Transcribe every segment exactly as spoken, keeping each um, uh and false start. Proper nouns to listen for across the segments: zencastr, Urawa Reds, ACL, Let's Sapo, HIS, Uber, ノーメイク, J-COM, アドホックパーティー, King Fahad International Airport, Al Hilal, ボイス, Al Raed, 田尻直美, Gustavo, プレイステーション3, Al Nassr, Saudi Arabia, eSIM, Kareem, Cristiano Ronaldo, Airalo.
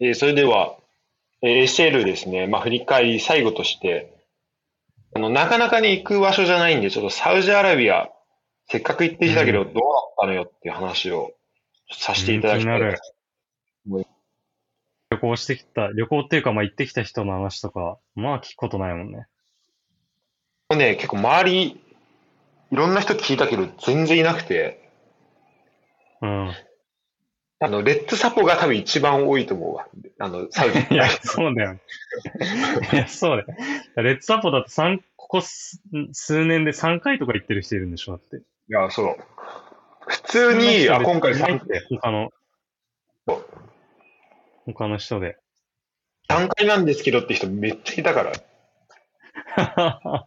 えー、それでは エーシーエル ですね、まあ、振り返り最後としてあのなかなかに行く場所じゃないんでちょっとサウジアラビアせっかく行ってきたけどどうだったのよっていう話をさせていただきたいと思います。旅行してきた旅行っていうかまあ行ってきた人の話とかまあ聞くことないもんね。ね結構周りいろんな人聞いたけど全然いなくて、うん、あのレッツサポが多分一番多いと思うわ。あのサウジいやそうだよ、ね、いやそうだよ、ね、レッツサポだってさんここ数年でさんかいとか行ってる人いるんでしょだって。いやそう普通にあ今回さんかい他の他の人でさんかいなんですけどって人めっちゃいたから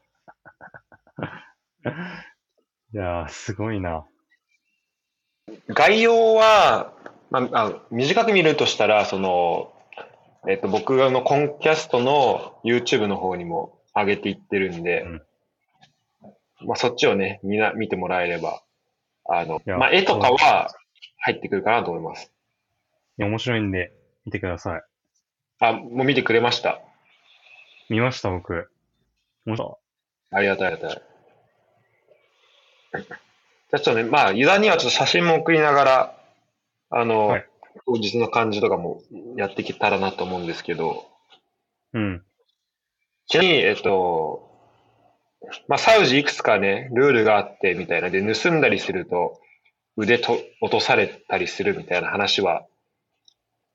いやーすごいな。概要は、まあ、あの短く見るとしたらその、えっと、僕のコンキャストの YouTube の方にも上げていってるんで、うんまあ、そっちをねみんな見てもらえればあの、まあ、絵とかは入ってくるかなと思います。いや面白いんで見てください。あもう見てくれました？見ました僕。ありがたいありがたい。じゃあちょっとね、まあ、ユダにはちょっと写真も送りながら、あの、はい、当日の感じとかもやっていけたらなと思うんですけど。うん。ちなみに、えっと、まあ、サウジいくつかね、ルールがあってみたいなで、盗んだりすると腕と落とされたりするみたいな話は、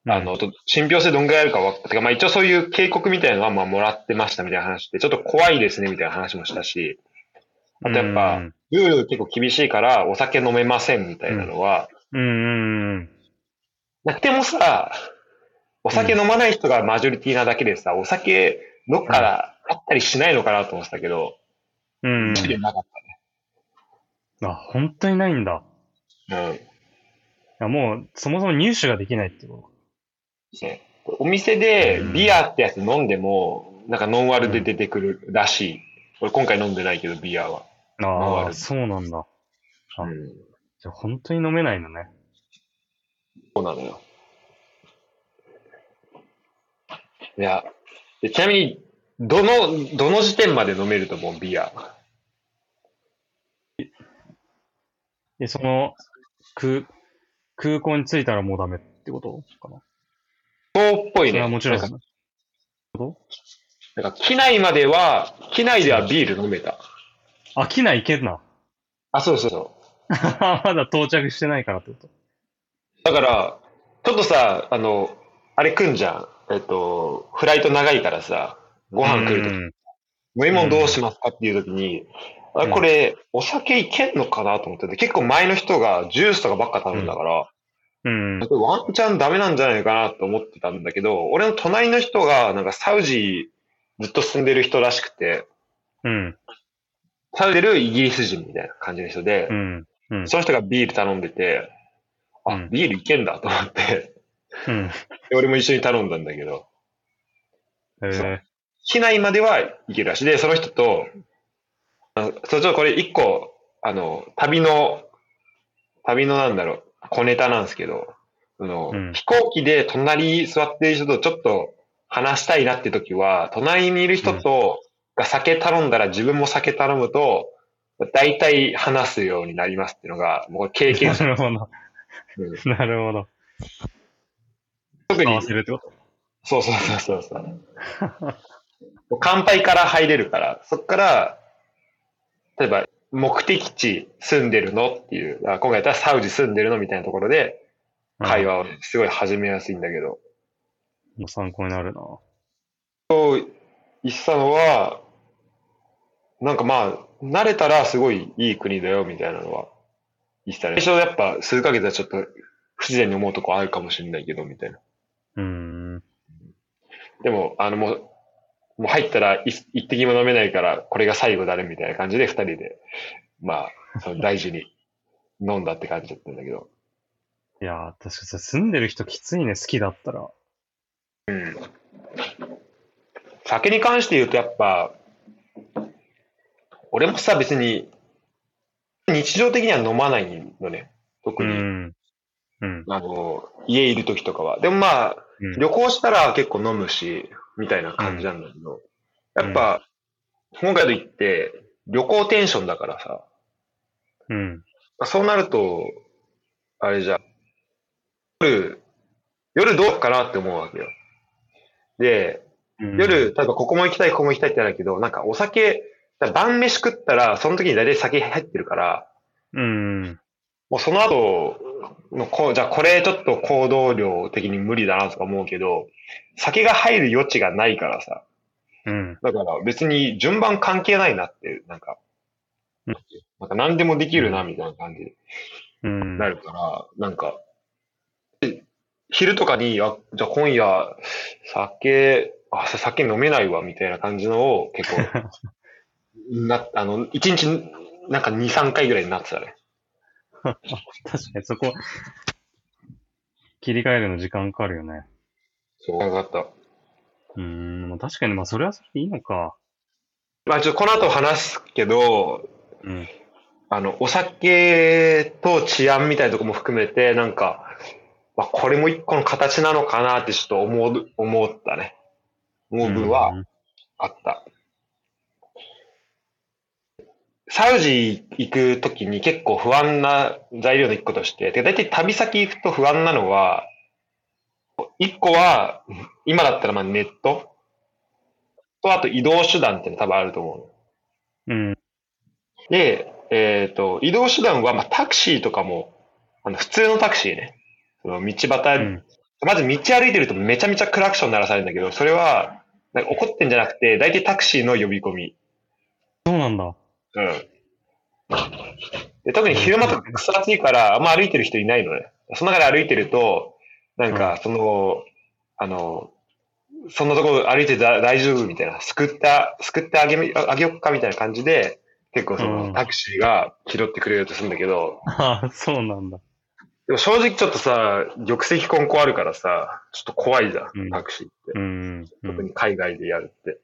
うん、あの、信憑性どんぐらいあるか分かって、まあ、一応そういう警告みたいなのはまあもらってましたみたいな話で、ちょっと怖いですねみたいな話もしたし、あとやっぱ、うんルール結構厳しいからお酒飲めませんみたいなのは、うんうん、でもさお酒飲まない人がマジョリティなだけでさ、うん、お酒どっからあったりしないのかなと思ってたけど、うん、一理なかったね。あ本当にないんだ。うん、いやもうそもそも入手ができないってこと、ね、お店でビアってやつ飲んでも、うん、なんかノンアルで出てくるらしい、うん、俺今回飲んでないけどビアは。ああ、そうなんだ。あ、うん、じゃあ本当に飲めないのね。そうなのよ。いや、ちなみに、どの、どの時点まで飲めると思う、ビア。え、その、空、空港に着いたらもうダメってことかな。そうっぽいね。いや、もちろん。なんか、なんか機内までは、機内ではビール飲めた。あ、機内行けんな。あ、そうそうそう。まだ到着してないからってこと。だから、ちょっとさ、あの、あれ来んじゃん。えっと、フライト長いからさ、ご飯来るとき、飲み物どうしますかっていうときに、あ、これ、お酒いけんのかなと思ってて、結構前の人がジュースとかばっか頼んだから、うんうん、ワンチャンダメなんじゃないかなと思ってたんだけど、俺の隣の人が、なんかサウジずっと住んでる人らしくて、うん。食べてるイギリス人みたいな感じの人で、うんうん、その人がビール頼んでて、あ、うん、ビールいけんだと思って、うん、俺も一緒に頼んだんだけど、えー、機内まではいけるらしい。で、その人と、あ、それちょっとこれ一個、あの、旅の、旅のなんだろう、小ネタなんですけど、その、うん、飛行機で隣座ってる人とちょっと話したいなって時は、隣にいる人と、うんが酒頼んだら自分も酒頼むと大体話すようになりますっていうのがもう経験。なるほど、うん、なるほど。特にそうそうそうそうそう乾杯から入れるから、そっから例えば目的地住んでるのっていう、今回やったらサウジ住んでるのみたいなところで会話をすごい始めやすいんだけど、うん、もう参考になるな。そう言ってたのは、なんかまあ、慣れたらすごいいい国だよみたいなのは言ってたね。最初やっぱ数ヶ月はちょっと不自然に思うとこあるかもしれないけど、みたいな。うーん。でも、あのもう、もう入ったら一滴も飲めないから、これが最後だねみたいな感じで二人で、まあ、その大事に飲んだって感じだったんだけど。いやー、確かに住んでる人きついね、好きだったら。うん。酒に関して言うとやっぱ俺もさ別に日常的には飲まないのね、特に、うんうん、あの家いる時とかは。でもまあうん、旅行したら結構飲むし、みたいな感じなんだけど、うん、やっぱ、うん、今回といって、旅行テンションだからさ、うん。まあ、そうなると、あれじゃ、夜、夜どうかなって思うわけよ。で、夜、例えばここも行きたい、ここも行きたいってなるけど、なんかお酒、晩飯食ったら、その時に大体酒入ってるから、うん。もうその後のこう、じゃあこれちょっと行動量的に無理だなとか思うけど、酒が入る余地がないからさ。うん。だから別に順番関係ないなって、なんか、うん、なんか何でもできるなみたいな感じで、うん、なるから、なんか、昼とかに、あ、じゃあ今夜、酒、あ、酒飲めないわみたいな感じのを結構、な、あの、一日、なんかに、さんかいぐらいになってたね。確かにそこ、切り替えるの時間かかるよね。そう、かかった。うーん、確かに、まあそれはそれでいいのか。まあちょっとこの後話すけど、うん、あの、お酒と治安みたいなとこも含めて、なんか、まあこれも一個の形なのかなってちょっと思う、思ったね。思う部分はあった。サウジ行くときに結構不安な材料の一個として、だいたい旅先行くと不安なのは、一個は、今だったらまあネットと、あと移動手段っていうの多分あると思う。うん。で、えっと、移動手段はまあタクシーとかも、あの普通のタクシーね。その道端、うん、まず道歩いてるとめちゃめちゃクラクション鳴らされるんだけど、それは、なんか怒ってんじゃなくて、だいたいタクシーの呼び込み。そうなんだ。うん。で、特に昼間とかくそ暑いから、あんま歩いてる人いないのね。その中で歩いてると、なんか、その、あの、そんなとこ歩いてだ大丈夫みたいな、救って、救ってあげ、あげよっかみたいな感じで、結構その、タクシーが拾ってくれようとするんだけど。ああ、そうなんだ。でも正直ちょっとさ、玉石混交あるからさ、ちょっと怖いじゃん、タクシーって。うんうんうん、特に海外でやるって。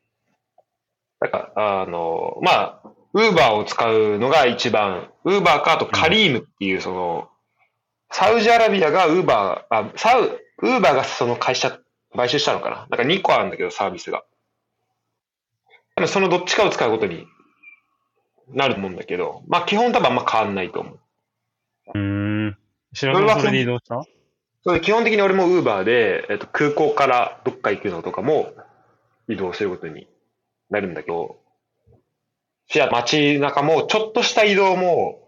だから、あの、まあ、ウーバーを使うのが一番。ウーバーか、あとカリームっていう、その、サウジアラビアがウーバー、あ、サウ、ウーバーがその会社、買収したのかな。なんかにこあるんだけど、サービスが。そのどっちかを使うことになると思うんだけど、まあ基本多分あんま変わんないと思う。うーん。知らない。それで移動した？それ基本的に俺もウーバーで、えっと、空港からどっか行くのとかも移動することになるんだけど、じゃあ街中もちょっとした移動も、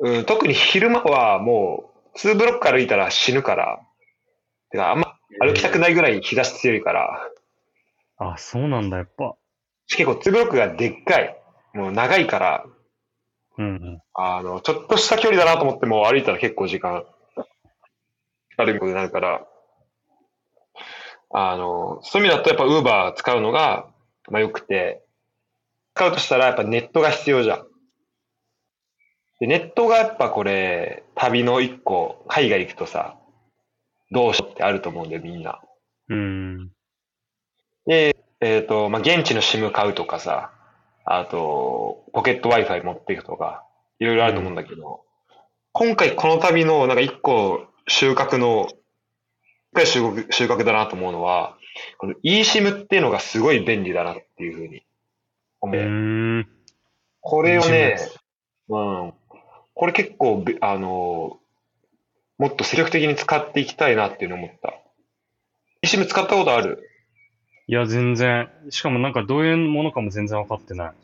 うん、特に昼間はもうにブロック歩いたら死ぬから、てかあんま歩きたくないぐらい日差し強いから。えー、あ、そうなんだ、やっぱ。結構にブロックがでっかい。もう長いから、うんうん、あの、ちょっとした距離だなと思っても歩いたら結構時間あることになるから、あの、そういう意味だとやっぱ Uber 使うのが、まあ、よくて、使うとしたらやっぱネットが必要じゃん。でネットがやっぱこれ旅の一個海外行くとさどうしようってあると思うんだよみんな。うん。でえっ、ー、とまあ、現地の SIM 買うとかさあとポケット Wi-Fi 持っていくとかいろいろあると思うんだけど、うん、今回この旅のなんか一個収穫の一回収穫収穫だなと思うのはこの eSIM っていうのがすごい便利だなっていうふうに。うんこれをね、うん、これ結構、あの、もっと積極的に使っていきたいなっていうのを思った。eSIM 使ったことある？いや、全然。しかもなんかどういうものかも全然分かってない。ま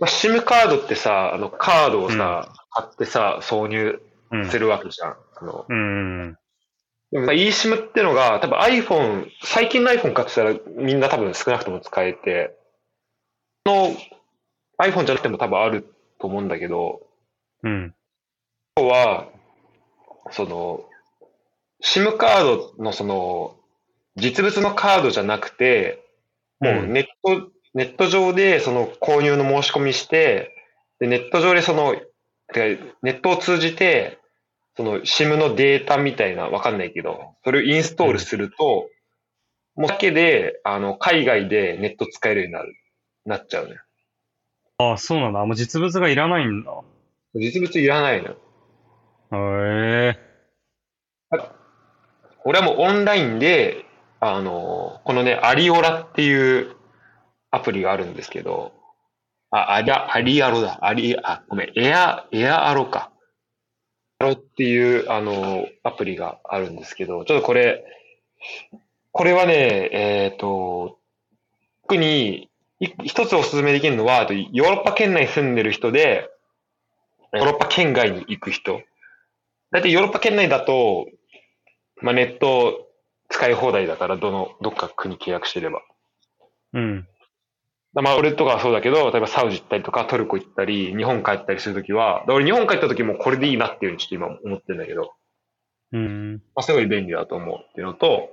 あ、SIM カードってさ、あの、カードをさ、うん、買ってさ、挿入するわけじゃん。うん。あのうん、でも eSIM っていうのが、多分 iPhone、最近の iPhone 買ってたらみんな多分少なくとも使えて、の iPhone じゃなくても多分あると思うんだけど、うん。今日は、その、SIM カードのその、実物のカードじゃなくて、もうネット、うん、ネット上でその購入の申し込みして、でネット上でその、てかネットを通じて、その SIM のデータみたいな、わかんないけど、それをインストールすると、うん、もうだけで、あの、海外でネット使えるようになる。なっちゃうね。ああ、そうなんだ。もう実物がいらないんだ。実物いらないの。へえ。俺はもうオンラインであの、このね、アリオラっていうアプリがあるんですけど、あ、アリア、アリアロだ。アリ、あ、ごめん、エア、エアアロか。アロっていう、あの、アプリがあるんですけど、ちょっとこれ、これはね、えっと、特に一つお勧めできるのは、ヨーロッパ圏内に住んでる人で、ヨーロッパ圏外に行く人。だいたいヨーロッパ圏内だと、まあ、ネット使い放題だから、どの、どっか国契約してれば。うん。まあ、俺とかはそうだけど、例えばサウジ行ったりとか、トルコ行ったり、日本帰ったりするときは、俺日本帰ったときもこれでいいなっていうのをちょっと今思ってるんだけど。うん。まあ、すごい便利だと思うっていうのと、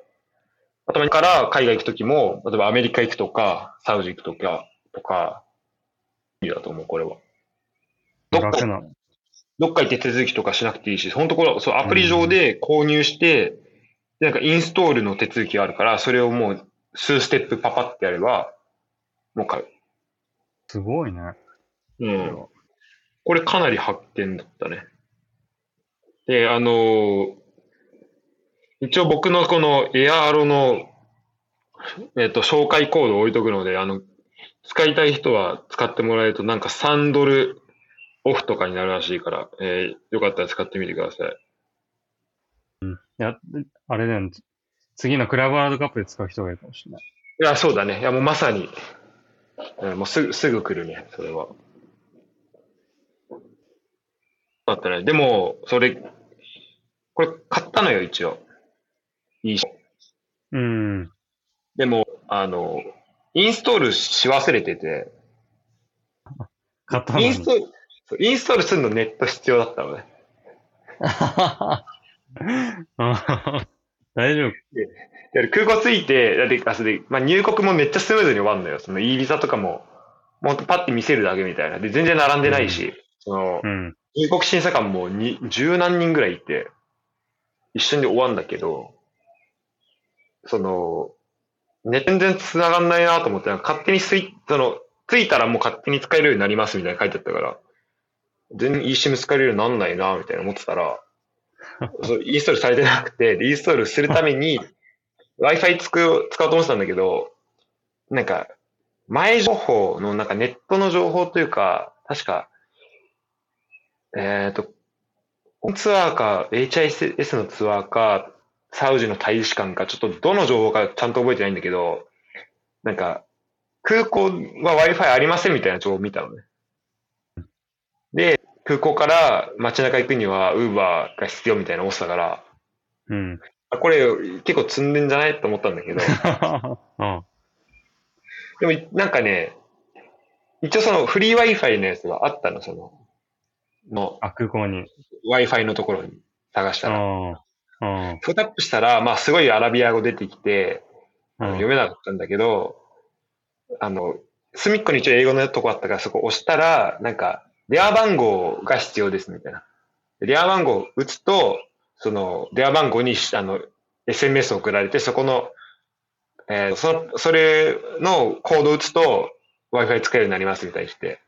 あとから海外行くときも、例えばアメリカ行くとか、サウジ行くとか、とか、便利だと思う、これは。どっか、どっか行って手続きとかしなくていいし、本当これ、そう、アプリ上で購入して、で、なんかインストールの手続きがあるから、それをもう数ステップパパってやれば、もう買う。すごいね。うん。これかなり発見だったね。で、あのー、一応僕のこのエアーロの、えっと、紹介コードを置いとくので、あの、使いたい人は使ってもらえると、なんかさんドルオフとかになるらしいから、えー、よかったら使ってみてください。うん。いや、あれだよね。次のクラブワールドカップで使う人がいるかもしれない。いや、そうだね。いや、もうまさに、うん、もうすぐ、すぐ来るね、それは。だったね。でも、それ、これ買ったのよ、一応。いいし。うん。でも、あの、インストールし忘れてて。買ったのに。インストール、インストールするのネット必要だったのね。大丈夫。空港着いて、だってあそれ、まあ、入国もめっちゃスムーズに終わるのよ。その E ビザとかも、もうパッて見せるだけみたいな。で、全然並んでないし、うん、その、うん、入国審査官もに十何人ぐらいいて、一緒に終わるんだけど、その、ね、全然繋がんないなと思って、勝手にスイその、着いたらもう勝手に使えるようになりますみたいな書いてあったから、全然 eSIM 使えるようになんないなみたいな思ってたら、そうインストールされてなくて、インストールするために、Wi-Fi つく使おうと思ってたんだけど、なんか、前情報の、なんかネットの情報というか、確か、えっと、ツアーか、エイチアイエス のツアーか、サウジの大使館か、ちょっとどの情報かちゃんと覚えてないんだけど、なんか、空港は Wi-Fi ありませんみたいな情報を見たのね。で、空港から街中行くには Uber が必要みたいな思ってたから、うん。これ結構積んでんじゃないと思ったんだけど。うん、でもなんかね、一応そのフリー Wi-Fi のやつがあったの、その、の。あ、空港に。Wi-Fi のところに探したら。うん。フォータップしたら、まあすごいアラビア語出てきて、うん、読めなかったんだけど、あの、隅っこに一応英語のとこあったからそこ押したら、なんか、電話番号が必要ですみたいな。電話番号を打つと、その、電話番号に、あの、エスエムエス 送られて、そこの、えー、そ、それのコード打つと、Wi-Fi 使えるようになりますみたいにして。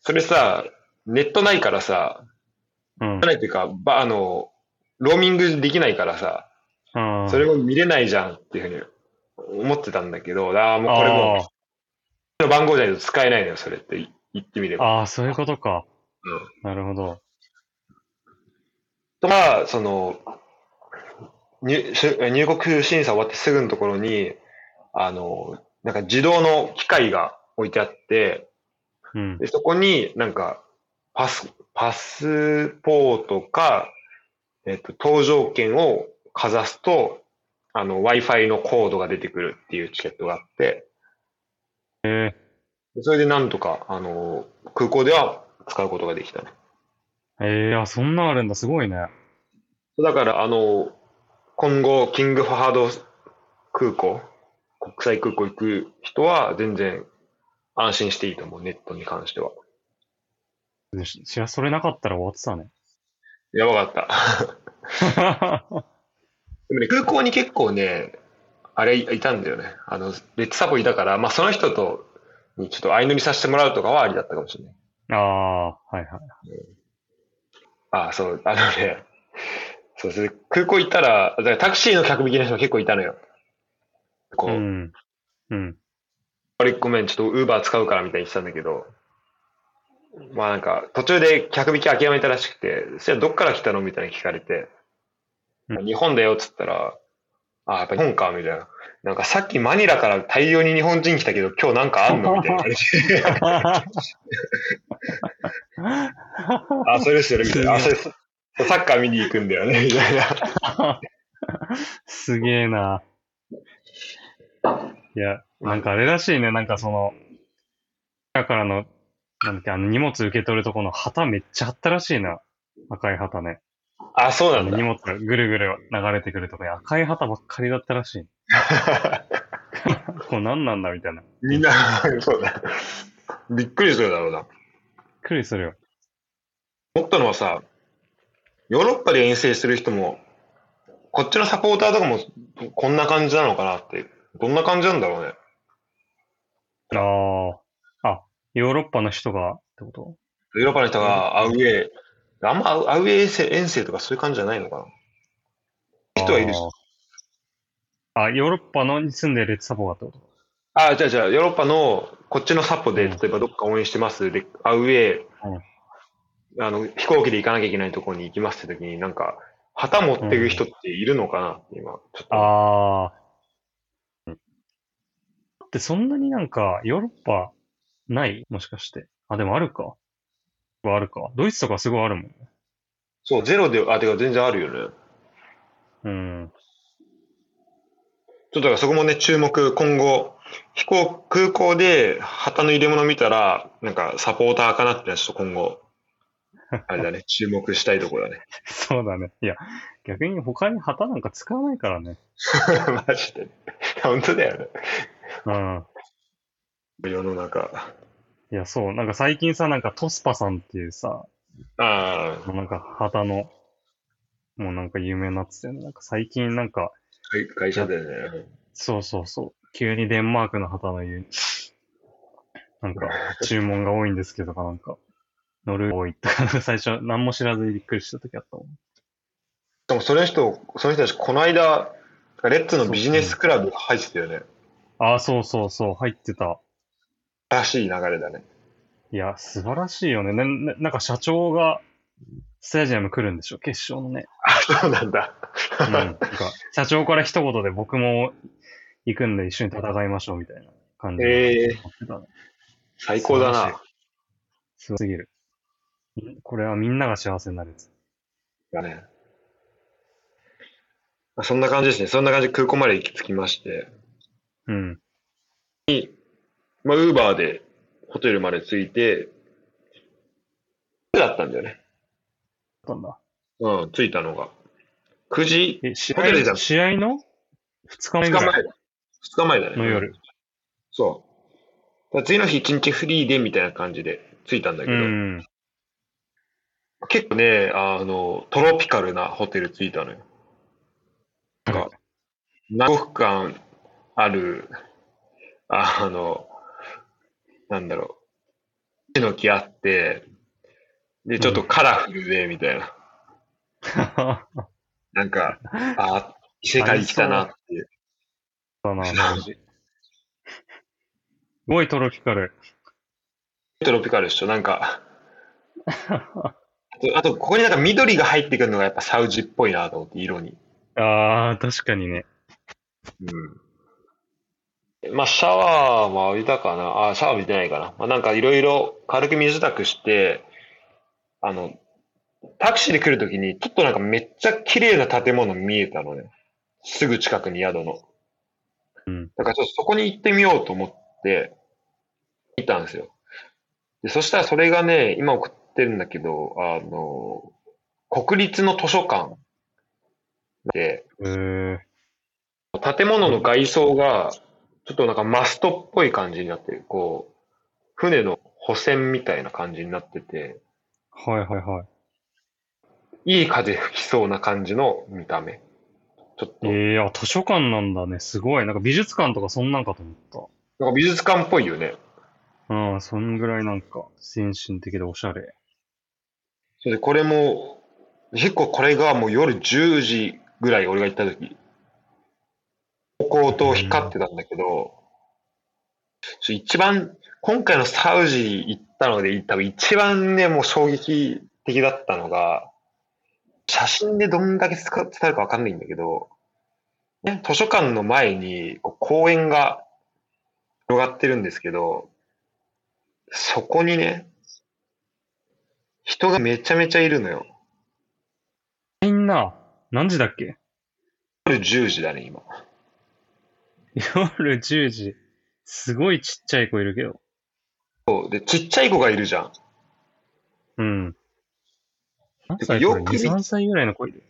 それさ、ネットないからさ、うん。ないっていうか、ば、あの、ローミングできないからさ、うん。それも見れないじゃんっていうふうに思ってたんだけど、ああ、もうこれも、の番号じゃないと使えないのよ、それって言ってみれば。ああ、そういうことか。うん。なるほど。と、まあ、その、入、入国審査終わってすぐのところに、あの、なんか自動の機械が置いてあって、うん、でそこになんか、パス、パスポートか、えっと、搭乗券をかざすと、あの、Wi-Fi のコードが出てくるっていうチケットがあって、えー、それでなんとか、あの、空港では使うことができたね。ええー、あ、そんなあるんだ、すごいね。だから、あの、今後、キングファハド空港、国際空港行く人は、全然安心していいと思う、ネットに関しては。知ら、それなかったら終わってたね。やばかった。でもね、空港に結構ね、あれいたんだよね。あの、レッツサポいたから、まあ、その人と、にちょっと相乗りさせてもらうとかはありだったかもしれない。ああ、はいはい。うん、ああ、そう、あのね、そうですね。空港行ったら、だからタクシーの客引きの人も結構いたのよ。こう。うん。うん。あれごめん、ちょっとウーバー使うからみたいにしたんだけど、まあなんか途中で客引き諦めたらしくて、そしたらどっから来たのみたいに聞かれて、うん、日本だよっつったら、ああ、やっぱ日本かみたいな。なんかさっきマニラから大量に日本人来たけど、今日なんかあんのみたいな感じ。あ、それですよね、みたいな。あ、それサッカー見に行くんだよね、みたいな。すげえな。いや、なんかあれらしいね、なんかその、だからの、なんだっけ、あの荷物受け取るとこの旗めっちゃ張ったらしいな。赤い旗ね。あ、そうなんだ。荷物がぐるぐる流れてくるとこに赤い旗ばっかりだったらしい。これ何なんだみたいな。みんな、そうだ。びっくりするだろうな。びっくりするよ。思ったのはさ、ヨーロッパで遠征する人も、こっちのサポーターとかもこんな感じなのかなって。どんな感じなんだろうね。ああ。あ、ヨーロッパの人がってこと？ヨーロッパの人がアウェイ、うんあんまアウェイ遠征とかそういう感じじゃないのかな。人はいるし。あ、ヨーロッパのに住んでるサポがってこと？あ、じゃあじゃあヨーロッパのこっちのサポで、うん、例えばどっか応援してますでアウェイ、うん、あの飛行機で行かなきゃいけないところに行きますって時になんか旗持ってる人っているのかなって、うん、今ちょっと。ああ。だってそんなになんかヨーロッパない？もしかして。あ、でもあるか。はあるか。ドイツとかすごいあるもんね。そう、ゼロで、あ、てか全然あるよね。うん。ちょっとだからそこもね、注目、今後、飛行、空港で旗の入れ物見たら、なんかサポーターかなってのはちょっと今後、あれだね、注目したいところだね。そうだね。いや、逆に他に旗なんか使わないからね。マジで。本当だよね。うん。世の中。いや、そう。なんか最近さ、なんかトスパさんっていうさ、ああ。なんか旗の、もうなんか有名になってたよね。なんか最近なんか、会社だよね。そうそうそう。急にデンマークの旗の言う、なんか注文が多いんですけど、なんか、ノルウェー多いとか、最初何も知らずにびっくりした時あったもん。でもそれの人、その人たちこの間、レッツのビジネスクラブ入ってたよね。ああ、そうそうそう、入ってた。らしい流れだね。いや、素晴らしいよね。な, な, なんか社長がスタジアム来るんでしょ、決勝のね。あ、そうなんだ。うん、なんか社長から一言で僕も行くんで一緒に戦いましょうみたいな感じで。えー、最高だな。すごすぎる。これはみんなが幸せになるやつ。だね。そんな感じですね。そんな感じで空港まで行き着きまして。うん。まあ、ウーバーでホテルまで着いて、だったんだよね。だったんだ。うん、着いたのが。くじ、ホテルじゃん。試合のふつかまえぐらい。ふつかまえだ。ふつかまえだね。の夜。そう。次の日いちにちフリーでみたいな感じで着いたんだけど、うん、結構ね、あの、トロピカルなホテル着いたのよ。なんか、何億間ある、あの、なんだろう。ヒノキあって、で、ちょっとカラフルで、みたいな。うん、なんか、あ、異世界来たなっていう。そうだな、マジ。すごいトロピカル。トロピカルでしょ、なんか。あと、ここになんか緑が入ってくるのがやっぱサウジっぽいなと思って、色に。ああ、確かにね。うん。まあ、シャワーは浴びたかなあ、シャワー浴びてないかな。まあ、なんかいろいろ軽く身支度して、あの、タクシーで来るときに、ちょっとなんかめっちゃ綺麗な建物見えたのね。すぐ近くに宿の。うん。だからちょっとそこに行ってみようと思って、行ったんですよ。で、そしたらそれがね、今送ってるんだけど、あの、国立の図書館で、へー。建物の外装が、ちょっとなんかマストっぽい感じになってる。こう、船の補船みたいな感じになってて。はいはいはい。いい風吹きそうな感じの見た目。ちょっと。ええー、あ、図書館なんだね。すごい。なんか美術館とかそんなんかと思った。なんか美術館っぽいよね。うん、そんぐらいなんか先進的でおしゃれ。それで、これも、結構これがもう夜じゅうじぐらい俺が行った時、こうと光ってたんだけど、うん、一番、今回のサウジ行ったので、多分一番ね、もう衝撃的だったのが、写真でどんだけ伝わるかわかんないんだけど、ね、図書館の前にこう公園が広がってるんですけど、そこにね、人がめちゃめちゃいるのよ。みんな、何時だっけ？夜じゅうじだね、今。夜じゅうじ。すごいちっちゃい子いるけど。そう。で、ちっちゃい子がいるじゃん。うん。何歳ぐらい？ にじゅうさん 歳ぐらいの子いる。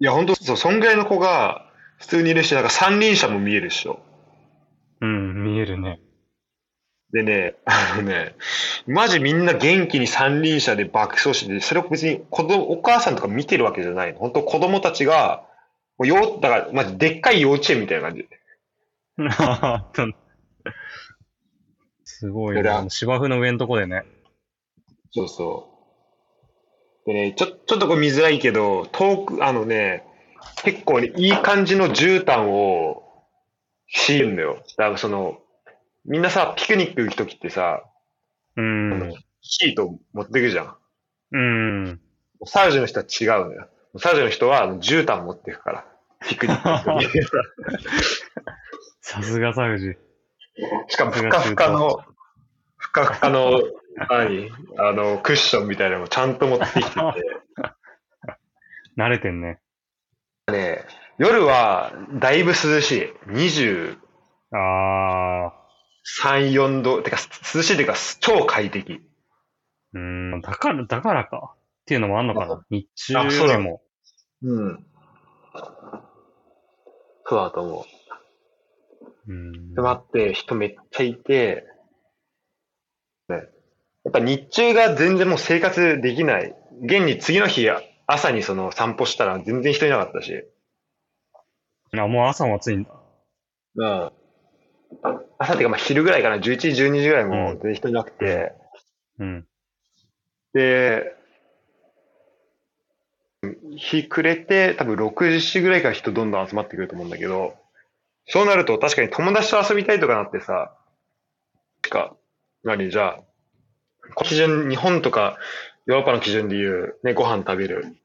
いや、ほんと、そう、そんぐらいの子が普通にいるし、なんか三輪車も見えるっしょ。うん、見えるね。でね、あのね、マジみんな元気に三輪車で爆走してて、それを別に子供、お母さんとか見てるわけじゃないの。ほんと子供たちが、よ、だから、まじでっかい幼稚園みたいな感じ。すごいな、ね、芝生の上のとこでね。そうそう。でね、ちょ、ちょっとこれ見づらいけど、遠く、あのね、結構ね、いい感じの絨毯を敷いてるんだよ。だからその、みんなさ、ピクニック行くときってさ、うん、あのシート持ってくじゃん。うん。サウジの人は違うのよ。サウジの人はあの絨毯持っていくから、ピクニック行くとき。さすがサウジ。しかもふかふかの、ふかふかの、何、あの、クッションみたいなのもちゃんと持ってきてて。慣れてんね。ね、夜はだいぶ涼しい。にじゅう、あさん、よんど、てか涼しいてか超快適。うーん、だから、だからか。っていうのもあんのかな。日中よりも。うん。そうだと思う。うん。でもあって、人めっちゃいて、ね、やっぱ日中が全然もう生活できない。現に次の日、朝にその散歩したら全然人いなかったし。あ、もう朝も暑いんだ。うん。朝っていうかまあ昼ぐらいかな、じゅういちじ、じゅうにじぐらいも全然人いなくて。うん。うん、で、日暮れて、多分ろくじぐらいから人どんどん集まってくると思うんだけど、そうなると確かに友達と遊びたいとかなってさ、か、何、じゃあ、この基準、日本とかヨーロッパの基準で言う、ね、ご飯食べる。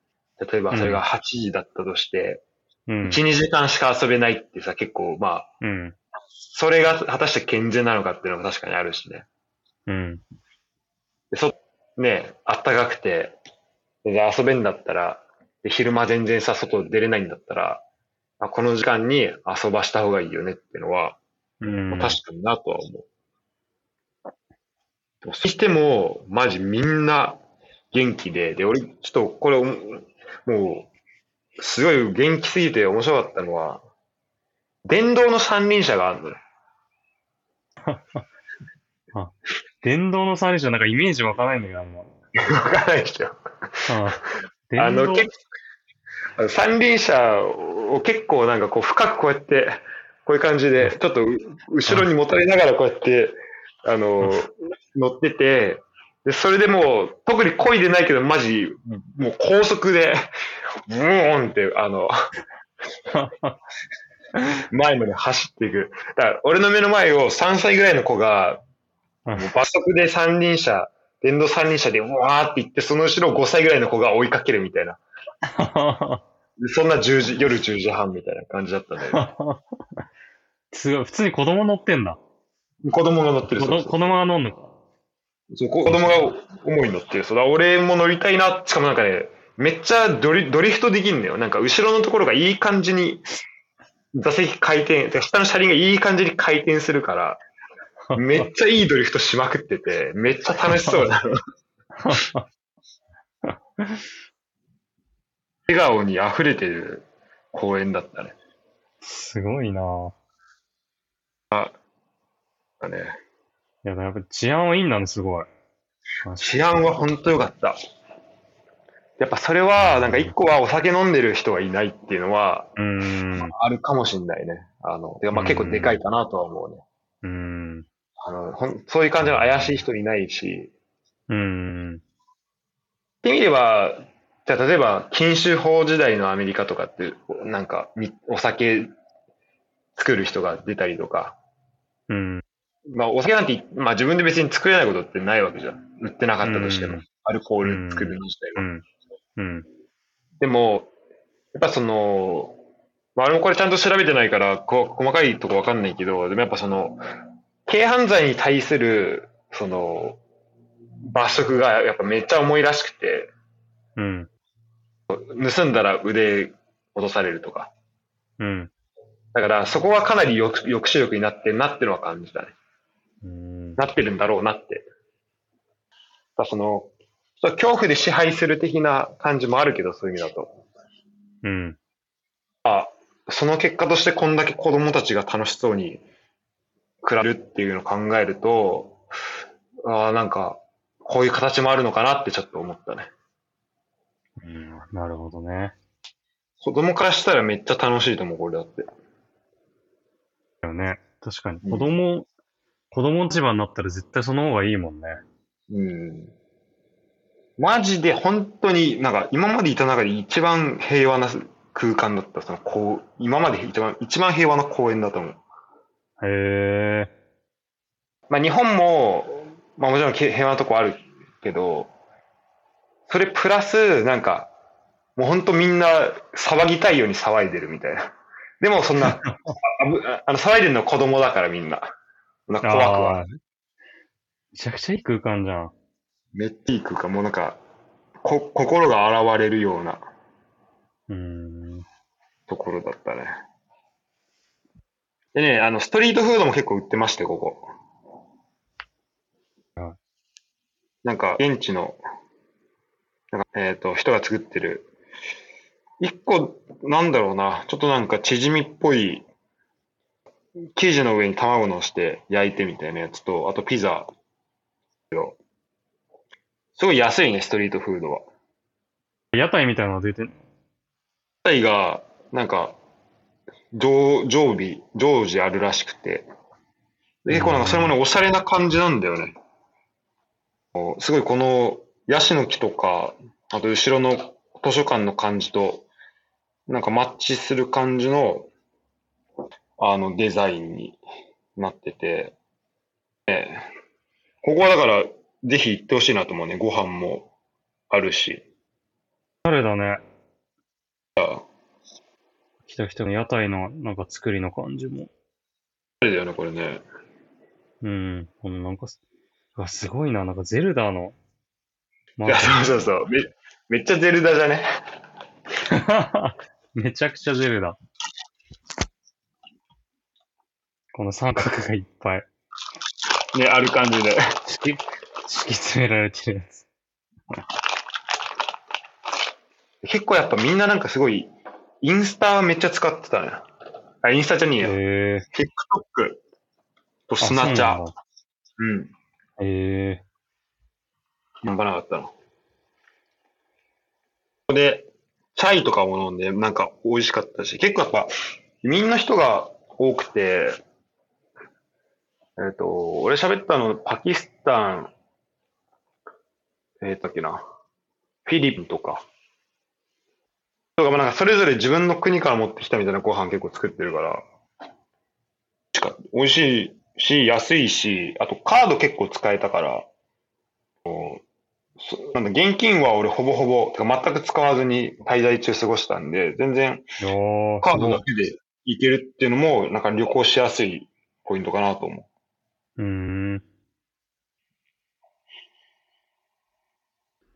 例えばそれがはちじだったとして、うん、いち、にじかんしか遊べないってさ、結構まあ、うん、それが果たして健全なのかっていうのが確かにあるしね。うん。でそ、ね、あったかくて、で遊べんだったら、で昼間全然さ、外出れないんだったら、この時間に遊ばした方がいいよねっていうのは、うん、確かになとは思う。そしても、マジみんな元気で、で、俺、ちょっとこれ、もう、すごい元気すぎて面白かったのは、電動の三輪車があるのよ。あ、電動の三輪車なんかイメージ湧かないんだけど、あんま。湧かないでしょ。あの、結構、三輪車を結構なんかこう深くこうやってこういう感じでちょっと後ろにもたれながらこうやってあの乗ってて、でそれでもう特に漕いでないけどマジもう高速でブーンってあの前まで走っていく。だから俺の目の前をさんさいぐらいの子がもう爆速で三輪車電動三輪車でうわーって行って、その後ろごさいぐらいの子が追いかけるみたいな。そんなじゅうじ、夜じゅうじはんみたいな感じだったね。すごい、普通に子供乗ってんだ。子供が乗ってる。そうそう子供が乗んのか。そう、子供が重いのってる。そうだ、俺も乗りたいな。しかもなんかね、めっちゃドリ、ドリフトできんのよ。なんか後ろのところがいい感じに、座席回転、下の車輪がいい感じに回転するから、めっちゃいいドリフトしまくってて、めっちゃ楽しそうだ。笑顔に溢れてる公園だったね。すごいなぁ。あ、だね。いや、やっぱ治安はいいんだね、すごい。治安はほんとよかった。やっぱそれは、なんか一個はお酒飲んでる人がいないっていうのは、うんあるかもしんないね。あの、まあ結構でかいかなとは思うね。うんあのほんそういう感じの怪しい人いないし。うん。ってみれば、じゃあ例えば禁酒法時代のアメリカとかってなんかお酒作る人が出たりとか、うん、まあお酒なんて、まあ、自分で別に作れないことってないわけじゃん、売ってなかったとしても、うん、アルコール作るの自体は、うんうんうん、でもやっぱその、まあ、あれもこれちゃんと調べてないからこ細かいとこわかんないけど、でもやっぱその軽犯罪に対するその罰則がやっぱめっちゃ重いらしくて、うん、盗んだら腕落とされるとか、うん、だからそこはかなり抑止力になってるなってのは感じたね、うん、なってるんだろうなって。だその恐怖で支配する的な感じもあるけど、そういう意味だと、うん、あその結果としてこんだけ子供たちが楽しそうに食らうっていうのを考えると、あなんかこういう形もあるのかなってちょっと思ったね。うん、なるほどね。子供からしたらめっちゃ楽しいと思う、これだって。だよね。確かに。子供、うん、子供の立場になったら絶対その方がいいもんね。うん。マジで本当に、なんか今までいた中で一番平和な空間だった。そのこう今まで一番、一番平和な公園だと思う。へえ。まあ日本も、まあもちろん平和なとこあるけど、それプラス、なんか、もうほんとみんな騒ぎたいように騒いでるみたいな。でもそんな、あの騒いでるのは子供だからみんな。なんか怖くは。めちゃくちゃいい空間じゃん。めっちゃいい空間。もうなんか、こ、心が洗われるような、うーん、ところだったね。でね、あの、ストリートフードも結構売ってまして、ここ。ああなんか、現地の、なんかえっと、人が作ってる。一個、なんだろうな。ちょっとなんか、チヂミっぽい、生地の上に卵のして焼いてみたいなやつと、あとピザ。すごい安いね、ストリートフードは。屋台みたいなの出てる？屋台が、なんか、常備、常時あるらしくて。結構なんか、それもね、おしゃれな感じなんだよね。すごいこの、ヤシの木とか、あと後ろの図書館の感じと、なんかマッチする感じの、あのデザインになってて、ね、ここはだから、ぜひ行ってほしいなと思うね。ご飯もあるし。あれだね。ああ。来た来たの屋台のなんか作りの感じも。あれだよね、これね。うん、このなんか、すごいな、なんかゼルダの、いやそうそうそう。め、めっちゃゼルダじゃねめちゃくちゃゼルダ。この三角がいっぱい。ね、ある感じで。敷き、敷き詰められてるやつ。結構やっぱみんななんかすごい、インスタめっちゃ使ってたね。あ、インスタじゃねえよ。へぇ。TikTok とスナチャ。うん。へぇ。飲まなかったの。ここで、チャイとかも飲んで、なんか美味しかったし、結構やっぱ、みんな人が多くて、えっと、俺喋ったの、パキスタン、えっとっけな、フィリピンとか、とか、まあなんかそれぞれ自分の国から持ってきたみたいなご飯結構作ってるから、美味しいし、安いし、あとカード結構使えたから、なんだ現金は俺ほぼほぼてか全く使わずに滞在中過ごしたんで、全然カードだけで行けるっていうのもなんか旅行しやすいポイントかなと思う。うーん。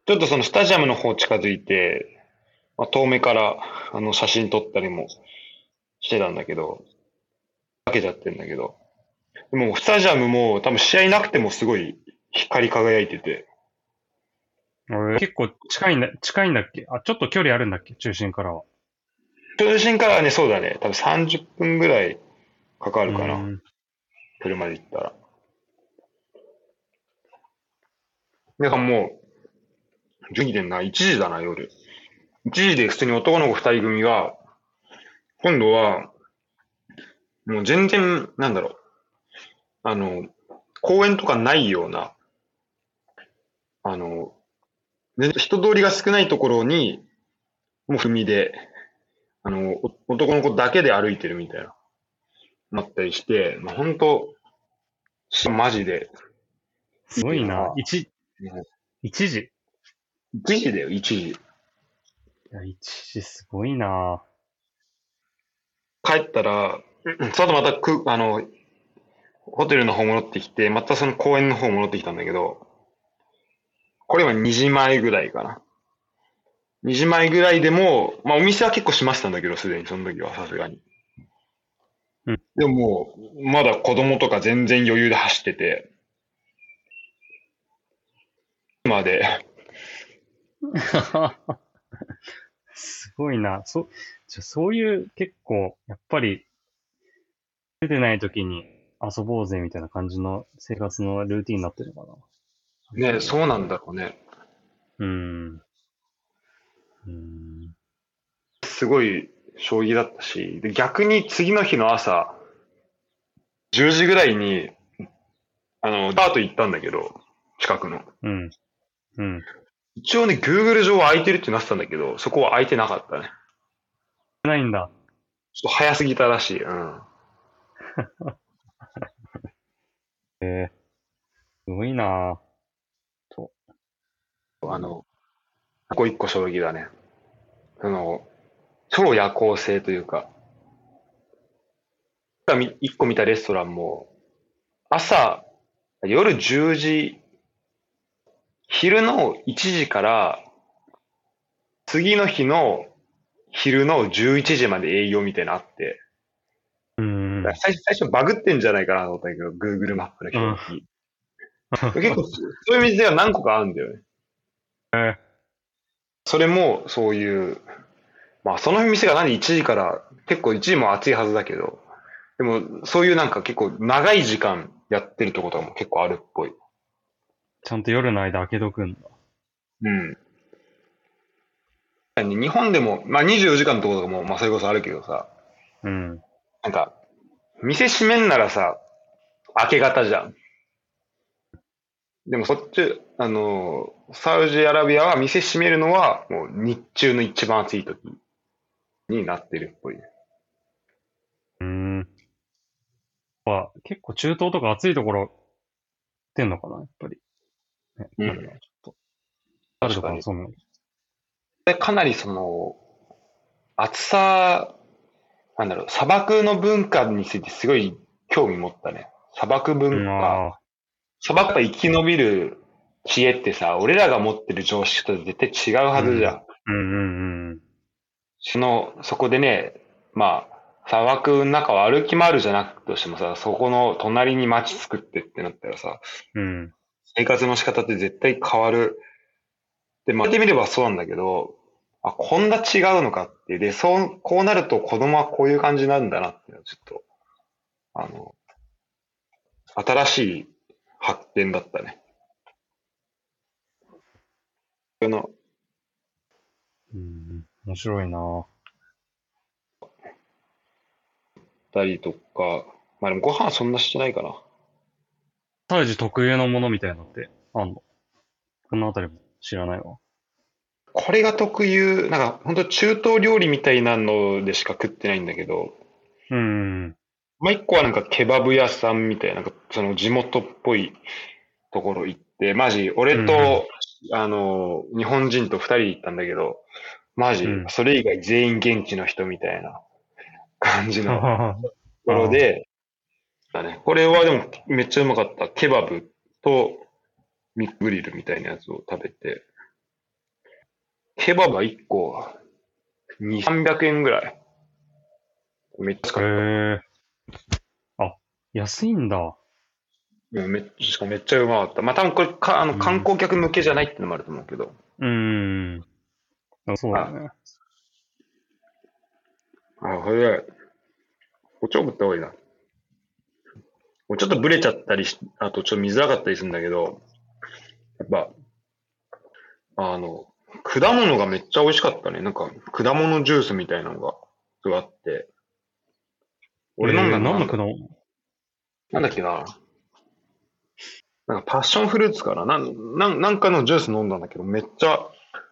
ちょっとそのスタジアムの方近づいて、まあ、遠目からあの写真撮ったりもしてたんだけど、分けちゃってるんだけど、でもスタジアムも多分試合なくてもすごい光り輝いてて。結構近いんだ、近いんだっけ？あ、ちょっと距離あるんだっけ？中心からは。中心からはね、そうだね。多分さんじゅっぷんぐらいかかるかな。車で行ったら。だからもう、じゅうにじだな、いちじだな、夜。いちじで普通に男の子ふたり組が、今度は、もう全然、なんだろう。あの、公園とかないような、あの、全然人通りが少ないところに、もう踏みで、あの、男の子だけで歩いてるみたいな、なったりして、まあ、ほんと、マジで。すごいな。一、一時。一時だよ、一時。いや、一時すごいな。帰ったら、その後またく、あの、ホテルの方戻ってきて、またその公園の方戻ってきたんだけど、これはにじまえぐらいかな。にじまえぐらいでも、まあお店は結構しましたんだけど、すでにその時はさすがに。うん。でももう、まだ子供とか全然余裕で走ってて、まで。すごいな。そ、じゃそういう結構、やっぱり、出てない時に遊ぼうぜみたいな感じの生活のルーティンになってるのかな。ね、そうなんだろうね。うん。うん。すごい将棋だったし、で逆に次の日の朝、じゅうじぐらいに、あの、ダート行ったんだけど、近くの。うん。うん。一応ね、Google 上は空いてるってなってたんだけど、そこは空いてなかったね。ないんだ。ちょっと早すぎたらしい。うん。えー、すごいなぁ。と。あの、一個一個将棋だね。その、超夜行性というか、一個見たレストランも、朝、夜じゅうじ、昼のいちじから、次の日の昼のじゅういちじまで営業みたいなのあって、うん最初、最初バグってんじゃないかなと思ったけど、Google マップの表記。うん、結構、そういう店では何個かあるんだよね。えー、それも、そういう、まあ、その店が何いちじから、結構いちじも暑いはずだけど、でも、そういうなんか結構長い時間やってるとことかも結構あるっぽい。ちゃんと夜の間開けとくんだ。うん。日本でも、まあにじゅうよじかんのとことかも、まあそれこそあるけどさ。うん。なんか、店閉めんならさ、明け方じゃん。でもそっち、あの、サウジアラビアは店閉めるのは、もう日中の一番暑い時になってるっぽい。うーん。やっぱ結構中東とか暑いところ、ってんのかなやっぱり。うん。なんかちょっとあるとかもそうなの。かなりその、暑さ、なんだろう、砂漠の文化についてすごい興味持ったね。砂漠文化。砂漠が生き延びる知恵ってさ、俺らが持ってる常識と絶対違うはずじゃん。うん、うん、うん。その、そこでね、まあ、砂漠の中を歩き回るじゃなくとしてもさ、そこの隣に街作ってってなったらさ、うん、生活の仕方って絶対変わる。で、まあ、やってみればそうなんだけど、あ、こんな違うのかって。で、そう、こうなると子供はこういう感じなんだなっていうのはちょっと、あの、新しい発見だったね。この。うん、面白いなぁ。たりとか、まあでもご飯はそんなしてないかな。サウジ特有のものみたいなのってあんの？このあたりも知らないわ。これが特有、なんか本当中東料理みたいなのでしか食ってないんだけど、うん。まあ一個はなんかケバブ屋さんみたいな、なんかその地元っぽいところ行って、マジ、俺と、うん、あの、日本人と二人で行ったんだけど、マジ、うん、それ以外全員現地の人みたいな感じのところで、だね、これはでもめっちゃうまかった。ケバブとミックグリルみたいなやつを食べて、ケバブはいっこ、にひゃく、さんびゃくえんぐらい。めっちゃ使った。へー。あ、安いんだ。うん、めっちゃ、しかもめっちゃうまかった。まあ、多分これか、あの、観光客向けじゃないってのもあると思うけど。うん。うん、そうだね。あ、早い。おちょぶった方がいいな。もうちょっとブレちゃったりし、あとちょっと見づらかったりするんだけど、やっぱ、あの、果物がめっちゃ美味しかったね。なんか、果物ジュースみたいなのが、があって。俺飲んだの、えー、なんだっけな。なんかパッションフルーツかな、な な, なんかのジュース飲んだんだけど、めっちゃ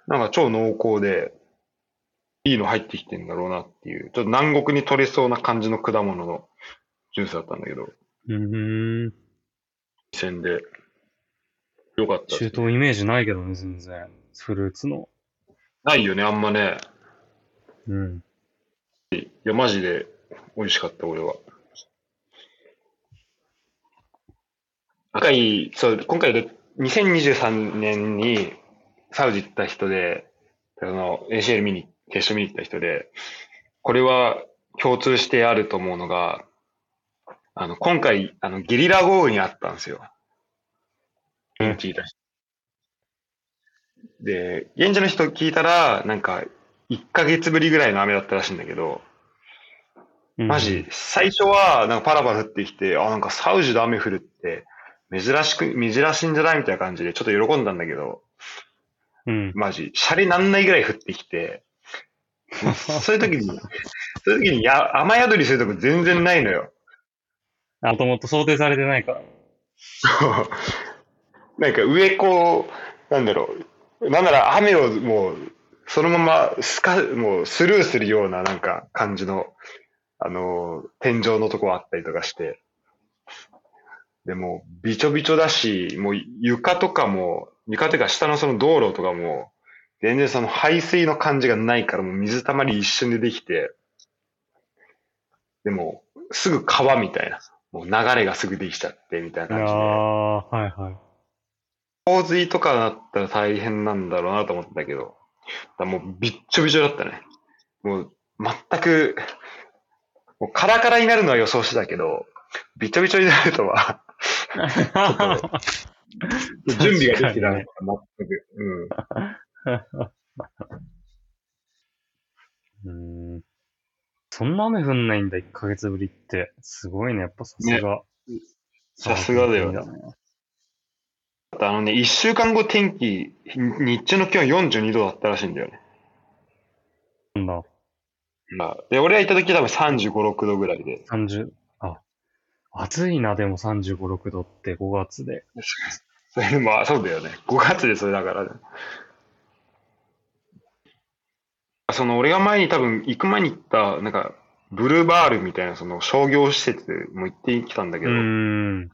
なんか超濃厚でいいの入ってきてんだろうなっていう、ちょっと南国に取れそうな感じの果物のジュースだったんだけど、うーん、店でよかった、ね。中東イメージないけどね、全然フルーツのないよね、あんまね。うん。いやマジで美味しかった、俺は。赤い、そう、今回でにせんにじゅうさんねんにサウジ行った人で、あの、エーシーエル 見に、決勝見に行った人で、これは共通してあると思うのが、あの、今回、あの、ゲリラ豪雨にあったんですよ。うん、聞いた人。で、現地の人聞いたら、なんか、いっかげつぶりぐらいの雨だったらしいんだけど、マジ、最初は、なんかパラパラ降ってきて、あ、なんかサウジで雨降るって、珍しく、珍しいんじゃないみたいな感じで、ちょっと喜んだんだけど、うん、マジ、シャレなんないぐらい降ってきて、そういう時に、そういう時にや、雨宿りするとこ全然ないのよ。あともっと想定されてないから。そう。なんか上こう、なんだろう、なんなら雨をもう、そのままスカ、もうスルーするようななんか感じの、あの、天井のとこあったりとかして、でもびちょびちょだし、もう床とかも、床とか下のその道路とかも、全然その排水の感じがないから、もう水たまり一瞬でできて、でもすぐ川みたいな、もう流れがすぐできちゃってみたいな感じで。ああ、はいはい。洪水とかだったら大変なんだろうなと思ったけど、だもうびっちょびちょだったね。もう全く、もうカラカラになるのは予想してたけど、びちょびちょになるとは、準備ができてないから、全く。うんうん、そんな雨降んないんだ、いっかげつぶりって。すごいね、やっぱさすが。ね、さすがだよね。あのね、いっしゅうかんご天気、日中の気温よんじゅうにどだったらしいんだよね。なんだ。まあ、で、俺が行った時は多分さんじゅうご、ろくどぐらいで。さんじゅう、あ、暑いな、でもさんじゅうご、ろくどってごがつで。それまあ、そうだよね。ごがつでそれだからね。その俺が前に多分行く前に行ったなんかブルーバールみたいなその商業施設も行ってきたんだけど、うん、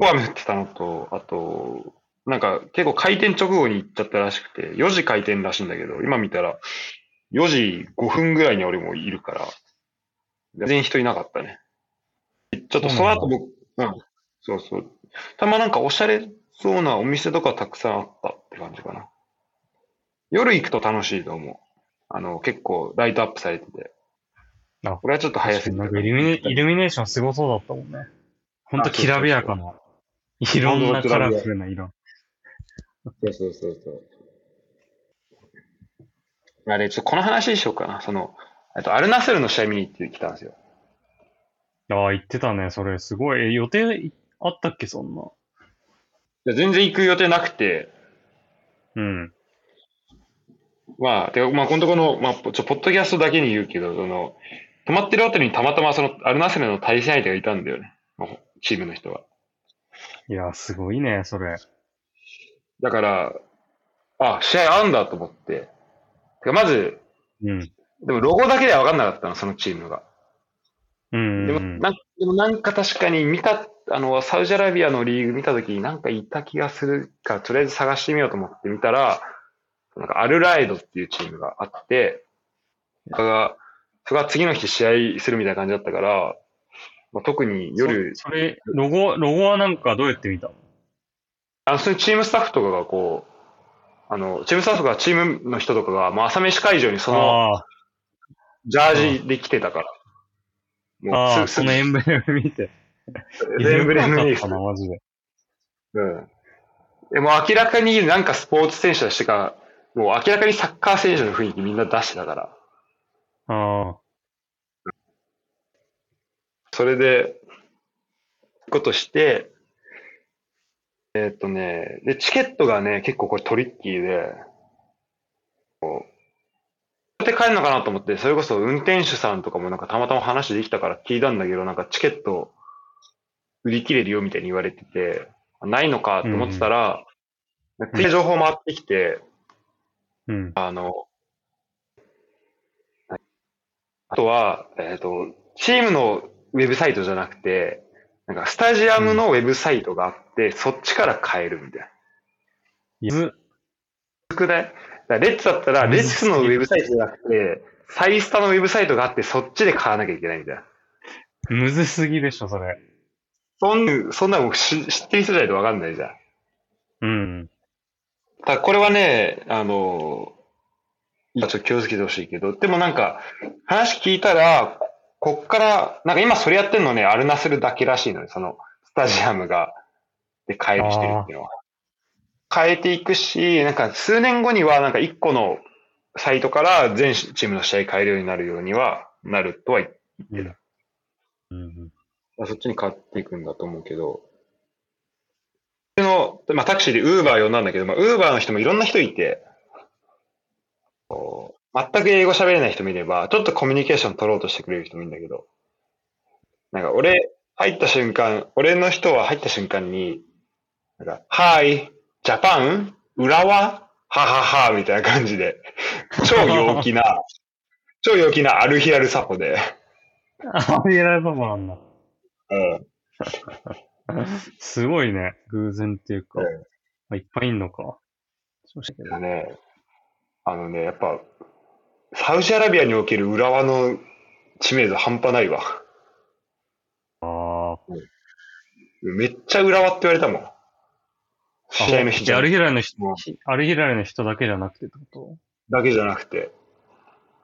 雨降ってたのと、あとなんか結構開店直後に行っちゃったらしくて、よじ開店らしいんだけど、今見たらよじごふんぐらいに俺もいるから全然人いなかったね。ちょっとその後僕、うん、うん、そうそう、たまなんかおしゃれそうなお店とかたくさんあったって感じかな。夜行くと楽しいと思う。あの、結構ライトアップされてて。あ、これはちょっと早すぎた。なんかイルミネ、イルミネーションすごそうだったもんね。ほんときらびやかな。いろんなカラフルな色。そうそうそうそう。あれ、ちょっとこの話しようかな。その、あとアルナスルの試合見に行ってきたんですよ。ああ、行ってたね。それ、すごい。予定あったっけ、そんな。いや、全然行く予定なくて。うん。まあ、てか、まあ、このところの、まあ、ちょ、ポッドキャストだけに言うけど、その、止まってるあたりにたまたま、その、アルナスルの対戦相手がいたんだよね。チームの人は。いや、すごいね、それ。だから、あ、試合あんだと思って。てか、まず、うん。でも、ロゴだけでは分かんなかったの、そのチームが。うん、うん。でも、なん、でもなんか確かに見た、あの、サウジアラビアのリーグ見たときになんかいた気がするから、とりあえず探してみようと思って見たら、なんかアルライドっていうチームがあって、それが、それが次の日試合するみたいな感じだったから、まあ、特に夜そ。それ、ロゴ、ロゴはなんかどうやって見たの？あの、それチームスタッフとかがこう、あの、チームスタッフがチームの人とかが、まあ、朝飯会場にその、ジャージで来てたから。もうああ、そのエンブレム見て。エンブレム見て。マジで。うん。でも明らかになんかスポーツ選手としてか、もう明らかにサッカー選手の雰囲気みんな出してたから。ああ。それで、ことして、えー、っとね、で、チケットがね、結構これトリッキーで、こう、買って帰るのかなと思って、それこそ運転手さんとかもなんかたまたま話できたから聞いたんだけど、なんかチケット売り切れるよみたいに言われてて、ないのかと思ってたら、うん、追加情報回ってきて、うん、あの、あとは、えっと、チームのウェブサイトじゃなくて、なんかスタジアムのウェブサイトがあって、うん、そっちから変えるみたいな。いずくだいレッツだったら、レッツのウェブサイトじゃなくて、サイスタのウェブサイトがあって、そっちで買わなきゃいけないみたいな。むずすぎでしょ、それ。そん、そんなの知ってる人じゃないとわかんないじゃん。うん。だこれはね、あの、ちょっと気をつけてほしいけど、でもなんか、話聞いたら、こっから、なんか今それやってんのね、アルナスルだけらしいのね、その、スタジアムが、で、変えるしてるっていうのは。変えていくし、なんか数年後には、なんか一個のサイトから全チームの試合変えるようになるようには、なるとは言ってた。うんうんうん、そっちに変わっていくんだと思うけど、のまあ、タクシーで Uber 呼んだんだけど、まあ、Uber の人もいろんな人いて、全く英語喋れない人もいれば、ちょっとコミュニケーション取ろうとしてくれる人もいるんだけど、なんか俺、入った瞬間、俺の人は入った瞬間に、なんか、Hi!ジャパン浦和はははみたいな感じで、超陽気な、超陽気なアルヒラルサポで。アルヒラルサポなんだ。うん。すごいね。偶然っていうか。うん、いっぱいいんのか。そうしたけどね。あのね、やっぱ、サウジアラビアにおける浦和の知名度半端ないわ。ああ、うん。めっちゃ浦和って言われたもん。試合の日じゃアルヒラルの人、アルヒラルの人だけじゃなくてってことだけじゃなくて。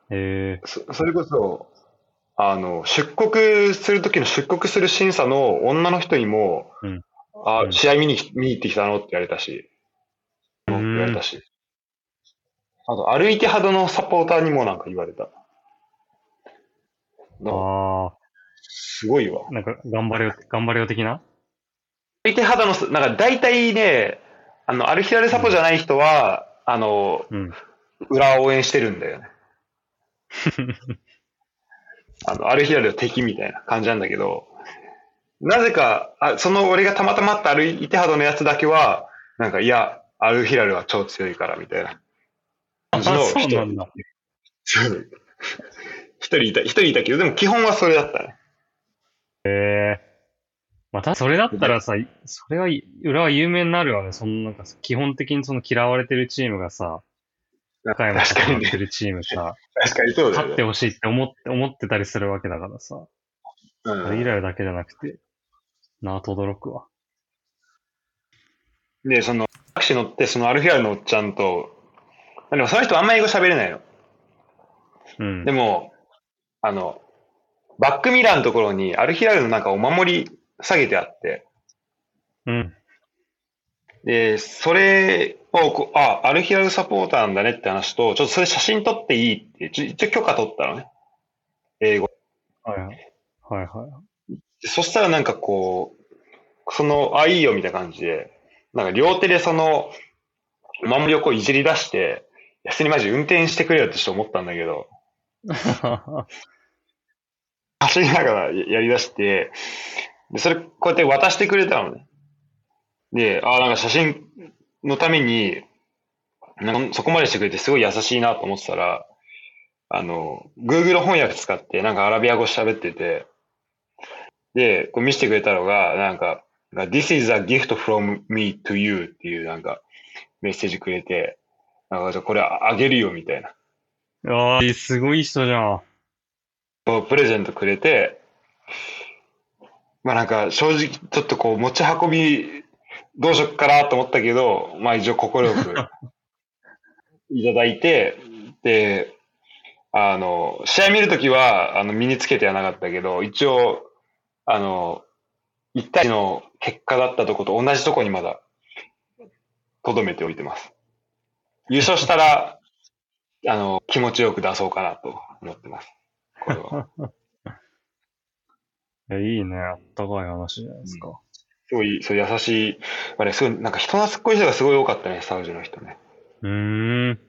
えー、そ, それこそ、あの、出国するときの出国する審査の女の人にも、うん、あ、うん、試合見に、見に行ってきたのって言われたし、うん、言われたし。あと、歩いて派のサポーターにもなんか言われた。ああ。すごいわ。なんか、頑張れよ、頑張れよ的な歩いて肌の、なんか大体ね、あの、アルヒラルサポじゃない人は、うん、あの、うん、裏を応援してるんだよね。あの、アルヒラルの敵みたいな感じなんだけど、なぜか、あその俺がたまたまったアルイテハドのやつだけは、なんか、いや、アルヒラルは超強いから、みたいな感じの人。あ、そうなんだ。一人いた、一人いたけど、でも基本はそれだったね。へー。またそれだったらさ、それは、裏は有名になるわね。そのなんか、基本的にその嫌われてるチームがさ、高山さんがやってるチームさ、確かにそうだよね、勝ってほしいって思って、思ってたりするわけだからさ。うん。アルヒラルだけじゃなくて、なぁと驚くわ。で、その、タクシー乗って、そのアルヒラルのおっちゃんと、でもその人あんま英語喋れないの。うん。でも、あの、バックミラーのところに、アルヒラルのなんかお守り、下げてあって。うん。で、それをこ、あ、アルヒラルサポーターなんだねって話と、ちょっとそれ写真撮っていいって、一応許可取ったのね。英語。はいはいはい。そしたらなんかこう、その、あ、いいよみたいな感じで、なんか両手でその、お守りをこういじり出して、安にマジ運転してくれよってちょっと思ったんだけど。走りながらやり出して、で、それ、こうやって渡してくれたのね。で、ああ、なんか写真のために、なんかそこまでしてくれてすごい優しいなと思ってたら、あの、Google 翻訳使って、なんかアラビア語喋ってて、で、こう見せてくれたのが、なんか、This is a gift from me to you っていうなんかメッセージくれて、なんかこれあげるよみたいな。ああ、すごい人じゃん。こう、プレゼントくれて、まあなんか正直ちょっとこう持ち運びどうしよっかなと思ったけど、まあ一応心よくいただいて、で、あの、試合見るときはあの身につけてはなかったけど、一応、あの、いち対いちの結果だったとこと同じとこにまだ留めておいてます。優勝したら、あの、気持ちよく出そうかなと思ってます。これは。いや、いいね。あったかい話じゃないですか。うん、すごい、そう、優しい。あれ、すごい、なんか人懐っこい人がすごい多かったね、サウジの人ね。うーん。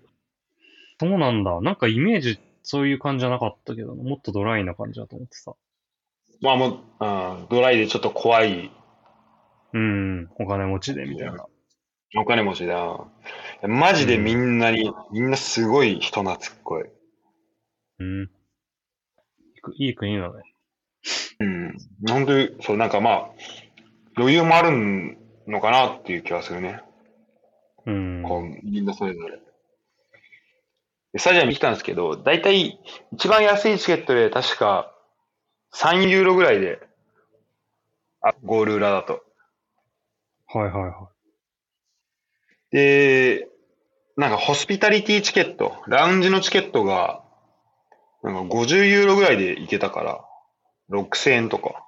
そうなんだ。なんかイメージ、そういう感じじゃなかったけど、もっとドライな感じだと思ってさ。まあもう、うん、ドライでちょっと怖いうん、お金持ちでみたいな。お金持ちだ。マジでみんなに、みんなすごい人懐っこい。うん。いい国だね。うん。本当に、そう、なんかまあ、余裕もあるのかなっていう気はするね。うこうん。みんなそれぞれ。でスタジアムに来たんですけど、だいたい一番安いチケットで確かさんユーロぐらいで、あ、ゴール裏だと。はいはいはで、なんかホスピタリティチケット、ラウンジのチケットが、なんかごじゅうユーロぐらいで行けたから、ろくせんえんとか。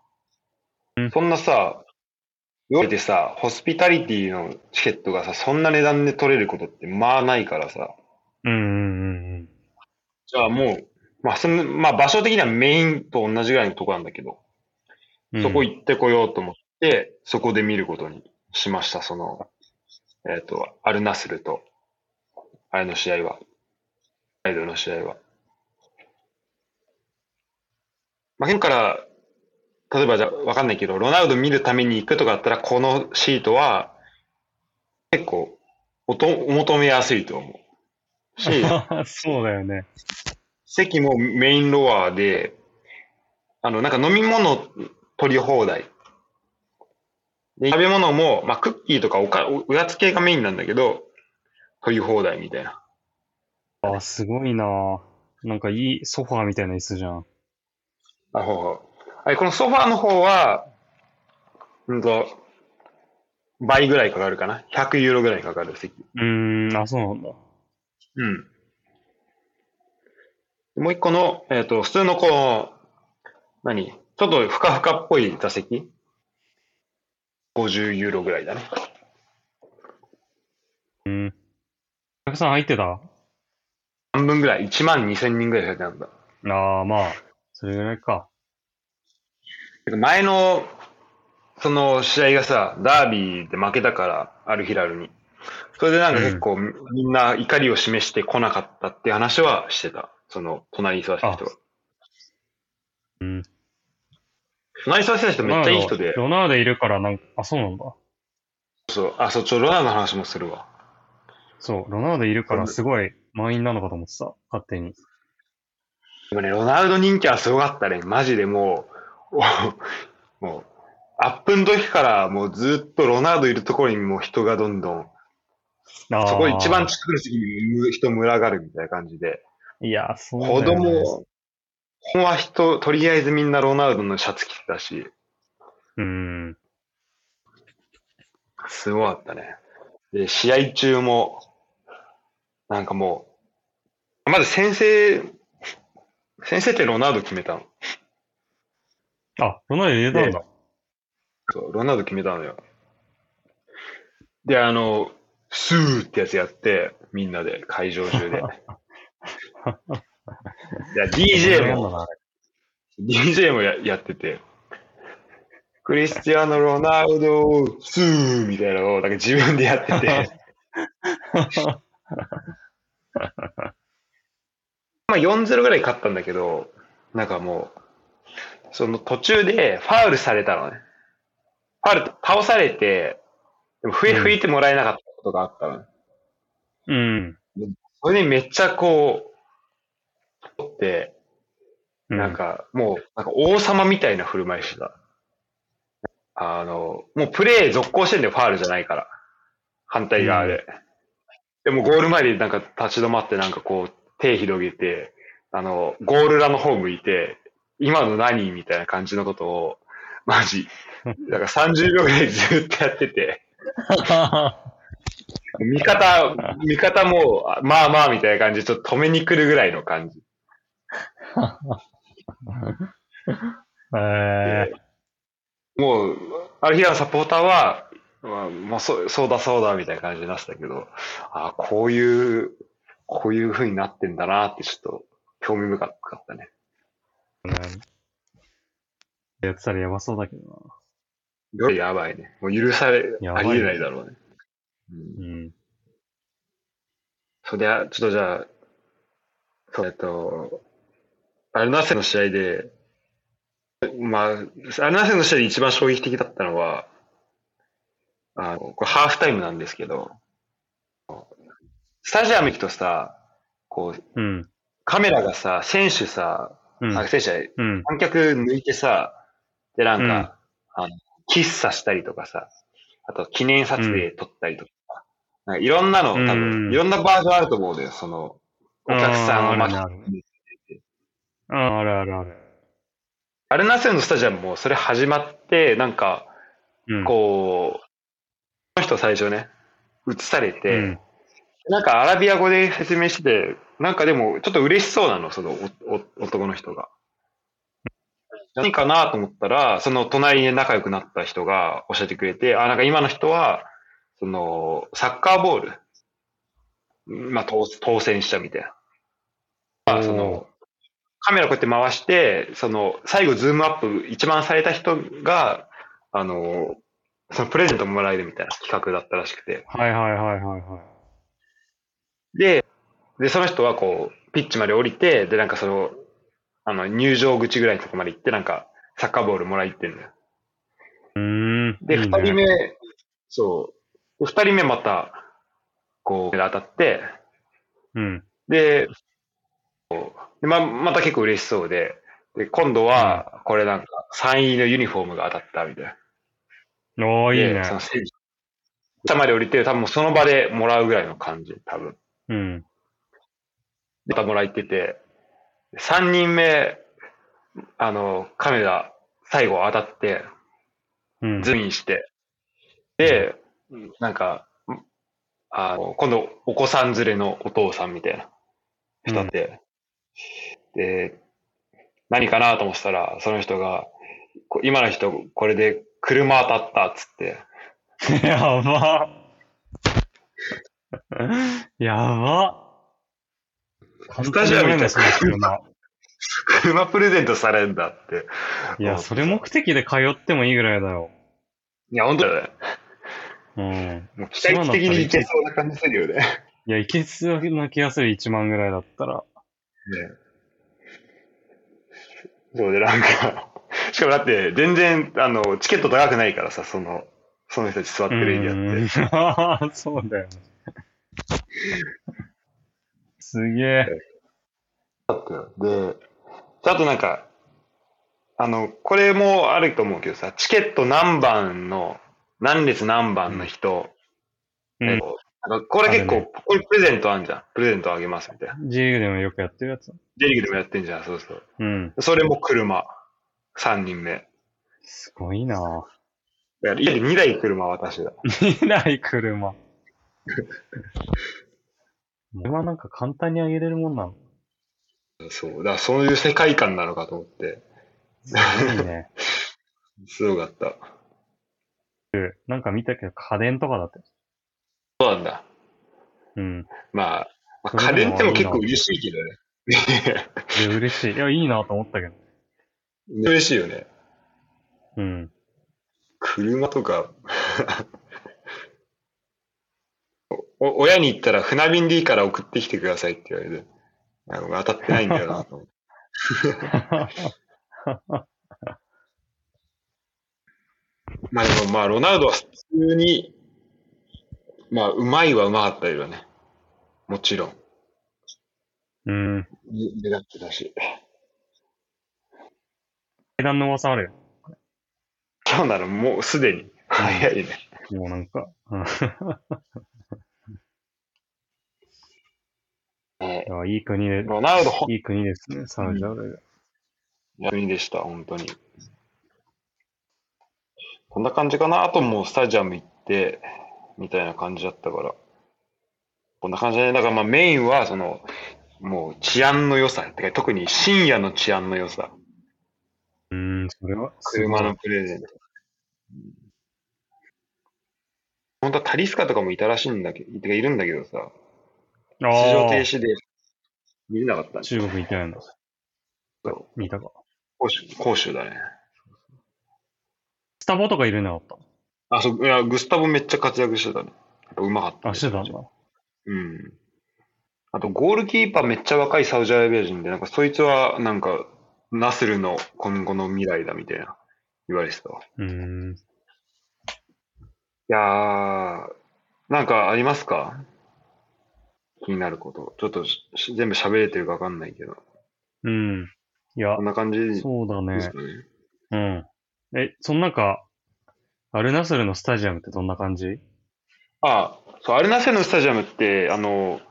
い。うん。そんなさ、夜でさ、ホスピタリティのチケットがさ、そんな値段で取れることってまあないからさ。うんうんうんうん。じゃあもう、まあその、まあ場所的にはメインと同じぐらいのとこなんだけど、うそこん。行ってこようと思って、そこで見ることにしました、その、えっ、と、アルナスルと、あれの試合は、アイドルの試合は。まあ、今から、例えばじゃあわかんないけど、ロナウド見るために行くとかだったら、このシートは結構おと、お求めやすいと思うし、そうだよね。席もメインロアで、あの、なんか飲み物取り放題。で、食べ物も、まあ、クッキーとかおか、おおやつ系がメインなんだけど、取り放題みたいな。だあ、ね。すごいな。なんかいいソファーみたいな椅子じゃん。あ、ほうほう。はい、このソファーの方は、うんと、倍ぐらいかかるかな。ひゃくユーロぐらいかかる席。うーん、あ、そうなんだ。うん。もう一個の、えっ、と、普通のこう、何ちょっとふかふかっぽい座席。ごじゅうユーロぐらいだね。うん。お客さん入ってた？半分ぐらい、いちまんにせんにんぐらい入ってたんだ。ああ、まあ、それぐらいか。前の、その試合がさ、ダービーで負けたから、アルヒラルに。それでなんうか結ん。構みんな怒りを示してこなかったって話はしてた。その、隣に座してたあ、人が。うん。隣に座してた人ロめっナちウゃいい人ド、で、ロナウドいるからなんか、あ、そうなんだ。そう、あ、そう、ちょ、ロナウドの話もするわ。そう、ロナウドいるか今ら度。すごい満員なのかと思ってた。勝手に。でもね、ロナウド人気はすごかったね。マジでもう、おもう、アップの時からもうずっとロナウドいるところにもう人がどんどん、そこ一番ああ、近くの席にむ人群がるみたいな感じで、いや、そう子だよね。供、子は人、とりあえずみんなロナウドのシャツ着てたし、うん。すごかったね。で、試合中も、なんかもう、まず先生、先生ってロナウド決めたの。あ、ロナウド入れたんで、だ。そう、ロナウド決めたのよ。で、あの、スーってやつやって、みんなで、会場中で。いや、盛り ディージェー 上がんだも、な、あれ。ディージェー もや、やってて、クリスティアーノ・ロナウド、スーみたいなのを、なんか自分でやってて、まあよんゼロぐらい勝ったんだけど、なんかもう、その途中でファウルされたのね。ファウル、倒されて、でもう笛吹ん。いてもらえなかったことがあったのね。うん。でそれでめっちゃこう、取って、うなんん。かもう、なんか王様みたいな振る舞いしてた。あの、もうプレー続行してんだよ、ファウルじゃないから。反う対側ん。で。でもゴール前でなんか立ち止まってなんかこう手広げて、あの、ゴール裏の方向いて、今の何みたいな感じのことを、マジ、だからさんじゅうびょうぐらいずっとやってて、味方、味方も、あまあまあみたいな感じでちょっと止めに来るぐらいの感じえで、ー、もう、アルヒラのサポーターは、まあ、もうそ、そうだそうだみたいな感じになってたけど、ああ、こういう、こういう風になってんだなってちょっと興味深かったね。ね、やってたらやばそうだけどな。やばいね。もう許され、やありばえいないね。だろうね。うん。うん。そりゃ、ちょっとじゃあ、そうえっと、アルナスルの試合で、まあ、アルナスルの試合で一番衝撃的だったのは、あの、これハーフタイムなんですけど、スタジアム行くとさ、こう、うん、カメラがさ、選手さ、うん、あ選手、うん、観客抜いてさ、で、なんか、うん、あの、喫茶したりとかさ、あと記念撮影撮ったりとか、うん、なんかいろんなの、多分、うん、いろんなバージョンあると思うのよ、その、お客さんを巻き込んでて。あるあるある。アルナスルのスタジアムもそれ始まって、なんか、こう、この人最初ね、映されて、うん、なんかアラビア語で説明してて、なんかでもちょっと嬉しそうなの、そのおお男の人が。何かなと思ったら、その隣で仲良くなった人が教えてくれて、あ、なんか今の人は、その、サッカーボール、まあ、当, 当選したみたいな。まあ、そのカメラこうやって回して、その最後ズームアップ一番された人が、あの、そのプレゼントもらえるみたいな企画だったらしくて。はいはいはいはい、はい。で、で、その人はこう、ピッチまで降りて、で、なんかその、あの、入場口ぐらいのとこまで行って、なんか、サッカーボールもらいってんだよ。うーん。で、二人目、いいね、そう。二人目また、こう、当たって、うん。で、でま、また結構嬉しそうで、で、今度は、これなんか、さんいのユニフォームが当たったみたいな。おー、いいね。下まで降りて、多分その場でもらうぐらいの感じ、多分。うん。またもらってて、さんにんめ、あの、カメラ、最後当たって、うん、ズームインして、で、うん、なんか、あの、今度、お子さん連れのお父さんみたいな人で、うん、で、何かなと思ってたら、その人が、今の人、これで、車当たったっつって。やば。やば。スタジアムみたいな車。車プレゼントされるんだって。いや、それ目的で通ってもいいぐらいだよ。いや、ほんとだよね。うん。もう期待的にいけそうな感じするよね。いや、いけそうな気がする、いちまんぐらいだったら。ね。そうで、なんか。しかもだって、全然、あの、チケット高くないからさ、その、その人たち座ってるエリアって。ああ、そうだよね。すげえ。で、あとなんか、あの、これもあると思うけどさ、チケット何番の、何列何番の人、うんうん、なんかこれ結構、ね、これプレゼントあんじゃん。プレゼントあげますみたいな。J リーグでもよくやってるやつ。J リーグでもやってんじゃん、そうそう。うん。それも車。さんにんめ。すごいなぁ。いや、家でにだい車は私だ。にだい車。車なんか簡単にあげれるもんなの？そう、だからそういう世界観なのかと思って。すごいね。すごかった。なんか見たけど家電とかだって。そうなんだ。うん。まあ、まあ、家電っても結構嬉しいけどね。いや、嬉しい。いや、いいなと思ったけど。嬉しいよね。うん。車とかお、親に言ったら船便でいいから送ってきてくださいって言われて、なんか当たってないんだよなと思って。まあでもまあロナウドは普通に、まあうまいはうまかったよね。もちろん。うん。目立ってたし。階段の噂あるよ。そうなの、もうすでに。早いね。もうなんか。えー、いい国で、ロナウドいい国ですね、サウジアラビア。いい国でした、本当に。こんな感じかな。あともうスタジアム行って、みたいな感じだったから。こんな感じで、ね、だからまあメインは、その、もう治安の良さ。てか特に深夜の治安の良さ。うん、それは車のプレゼント。本当はタリスカとかもいたらしいんだけど、いるんだけどさ、出場停止で見れなかった、ね、中国行ってないんだ。そう見たか。杭州、杭州だね。スタボとかいるんだった。あ、そう、いや、グスタボめっちゃ活躍してたね。やっぱうまかった、ね。あ、してたんだ。うん。あと、ゴールキーパーめっちゃ若いサウジアラビア人で、なんかそいつは、なんか、ナスルの今後の未来だみたいな言われてたわ。うーん。いやー、なんかありますか？気になること。ちょっとし全部喋れてるか分かんないけど。うん。いや、こんな感じですかね。そうだね。うん。え、その中、アルナスルのスタジアムってどんな感じ？ああ、そう、アルナスルのスタジアムって、あの、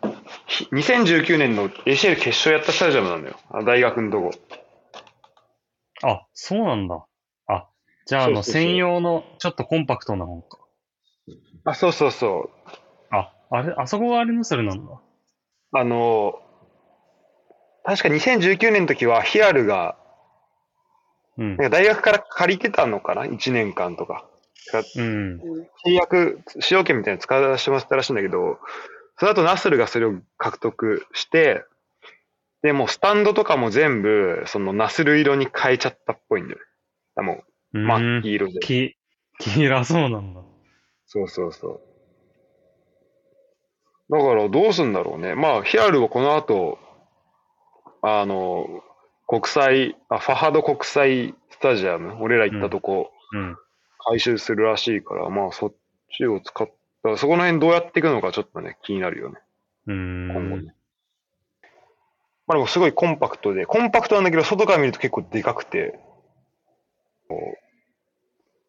にせんじゅうきゅうねんの エーシーエル 決勝やったスタジアムなんだよ。大学のとこ。あ、そうなんだ。あ、じゃあ、あの、専用の、ちょっとコンパクトな本か。あ、そうそうそう。あ、あれ、あそこがアルナスルなんだ。あの、確かにせんじゅうきゅうねんの時は、ヒアルが、うん、なんか大学から借りてたのかな ?いち 年間とか。うん。契約、使用権みたいなの使わせてもらったらしいんだけど、その後ナスルがそれを獲得して、で、もうスタンドとかも全部、そのナスル色に変えちゃったっぽいんだよね。もう、真っ黄色で。黄、黄色そうなんだ。そうそうそう。だからどうすんだろうね。まあ、ヒアルはこの後、あの、国際、あ、ファハド国際スタジアム、俺ら行ったとこ、うんうん、回収するらしいから、まあそっちを使った、そこの辺どうやっていくのかちょっとね、気になるよね。うーん。今後ね。まあでもすごいコンパクトで、コンパクトなんだけど、外から見ると結構でかくて、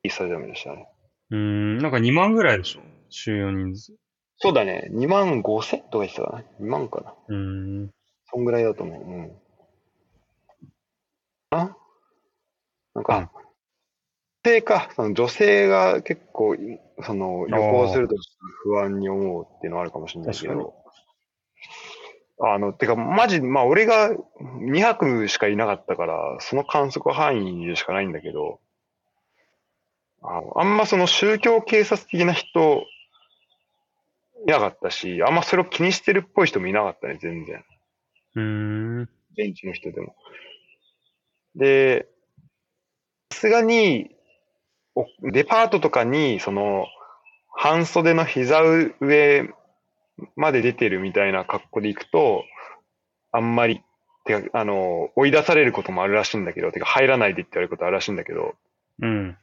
いいスタジアムでしたね。うーん、なんかにまんぐらいでしょ、収容人数。そうだね、にまんごせんとか言ってたかな。にまんかな。うーん。そんぐらいだと思う。うん。あ、なんか、うん、女性か、その女性が結構その旅行すると不安に思うっていうのはあるかもしれないけど、あのてかマジ、まあ俺がにはくしかいなかったからその観測範囲でしかないんだけど、あの、あんまその宗教警察的な人いなかったし、あんまそれを気にしてるっぽい人もいなかったね、全然。うーん。現地の人でも。で、さすがに、デパートとかに、その、半袖の膝上まで出てるみたいな格好で行くと、あんまり、てか、あの、追い出されることもあるらしいんだけど、てか、入らないでって言われることあるらしいんだけど、うん。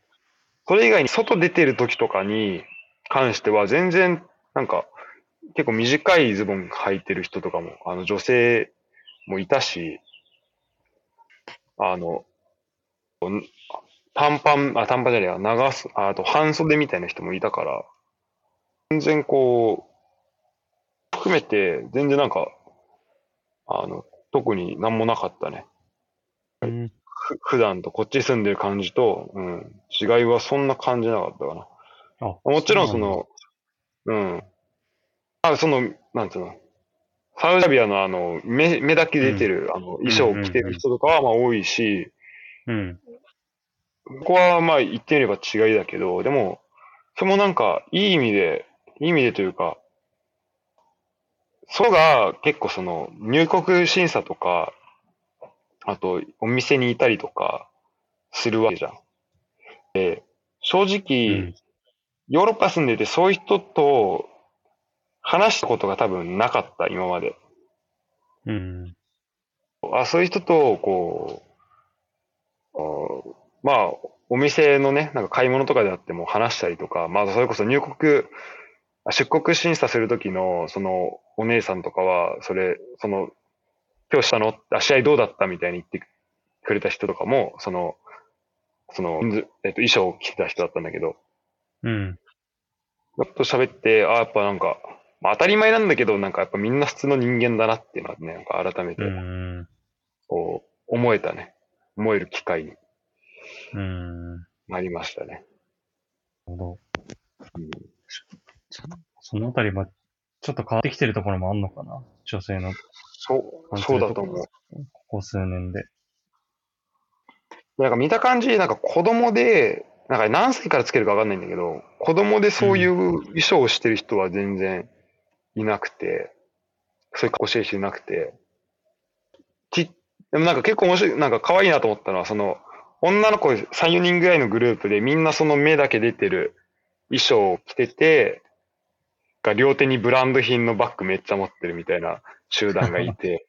それ以外に、外出てる時とかに関しては、全然、なんか、結構短いズボン履いてる人とかも、あの、女性もいたし、あの、短パン、あ、短パンじゃねえや、長す、あと半袖みたいな人もいたから、全然こう、含めて、全然なんか、あの、特になんもなかったね。うん、普段とこっち住んでる感じと、うん、違いはそんな感じなかったかな。あ、もちろんその、うん。あ、その、なんていうの、サウジアラビアのあの、目、目だけ出てる、うん、あの、衣装を着てる人とかはまあ多いし、うん。ここはまあ言ってみれば違いだけど、でも、それもなんか、いい意味で、いい意味でというか、それが結構その、入国審査とか、あと、お店にいたりとか、するわけじゃん。で、正直、うん、ヨーロッパ住んでてそういう人と話したことが多分なかった、今まで。うん。あ、そういう人と、こう、まあ、お店のね、なんか買い物とかであっても話したりとか、まあ、それこそ入国、出国審査するときの、その、お姉さんとかは、それ、その、今日したの、試合どうだったみたいに言ってくれた人とかも、その、その、えっと、衣装を着てた人だったんだけど、うん。ちょっと喋って、ああ、やっぱなんか、まあ、当たり前なんだけど、なんかやっぱみんな普通の人間だなっていうのはね、なんか改めて、こう、思えたね。思える機会になりましたね。なるほど。うん、そのあたりは、ちょっと変わってきてるところもあんのかな、女性の。そう、そうだと思う。ここ数年で。なんか見た感じ、なんか子供で、なんか何歳からつけるかわかんないんだけど、子供でそういう衣装をしてる人は全然いなくて、うん、そういう格好してる人いなくて、ちでもなんか結構面白い、なんか可愛いなと思ったのは、その、女の子さん、よにんぐらいのグループでみんなその目だけ出てる衣装を着てて、が両手にブランド品のバッグめっちゃ持ってるみたいな集団がいて、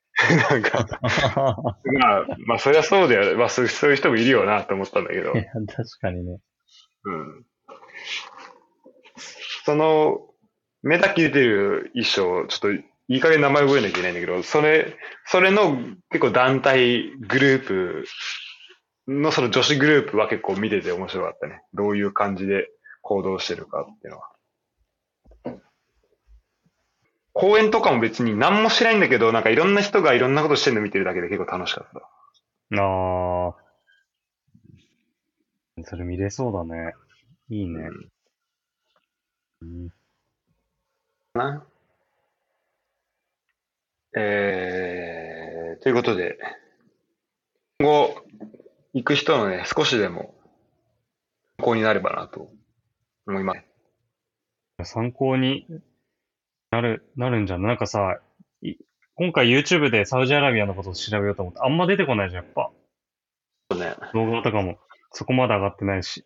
なんか、まあ、まあそりゃそうだよ、まあそういう人もいるよなと思ったんだけど。いや、確かにね。うん。その目だけ出てる衣装、ちょっといい加減名前覚えなきゃいけないんだけど、それ、それの結構団体グループのその女子グループは結構見てて面白かったね。どういう感じで行動してるかっていうのは。公演とかも別に何もしないんだけど、なんかいろんな人がいろんなことしてるの見てるだけで結構楽しかった。ああ。それ見れそうだね。いいね。うん。な。えー、ということで、今後、行く人のね、少しでも参考になればなと思います。参考になる、なるんじゃん。なんかさ、今回 YouTube でサウジアラビアのことを調べようと思って、あんま出てこないじゃん、やっぱ。そうね。動画とかも、そこまで上がってないし。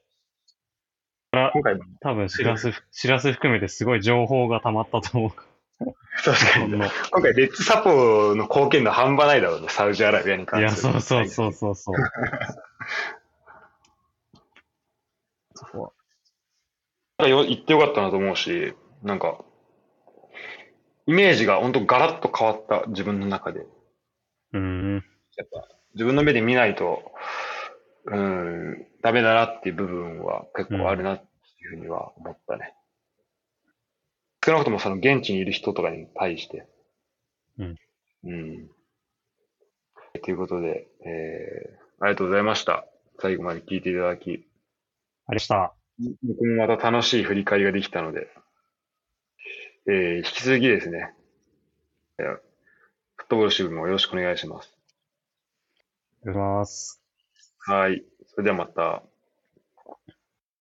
だから、多分、しらす、しらす含めてすごい情報が溜まったと思う。確かに。今回、レッツサポの貢献度半端ないだろうね、サウジアラビアに関して。いや、そうそうそうそう。そこは。行ってよかったなと思うし、なんか、イメージが本当ガラッと変わった、自分の中で。うん。やっぱ、自分の目で見ないと、うん、ダメだなっていう部分は結構あるなっていうふうには思ったね。うん、少なくともその現地にいる人とかに対して。うん。うん。ということで、えー、ありがとうございました。最後まで聞いていただき。ありました。僕もまた楽しい振り返りができたので、えー、引き続きですね、フットボール支部もよろしくお願いします。お願いします。はい。それではまた。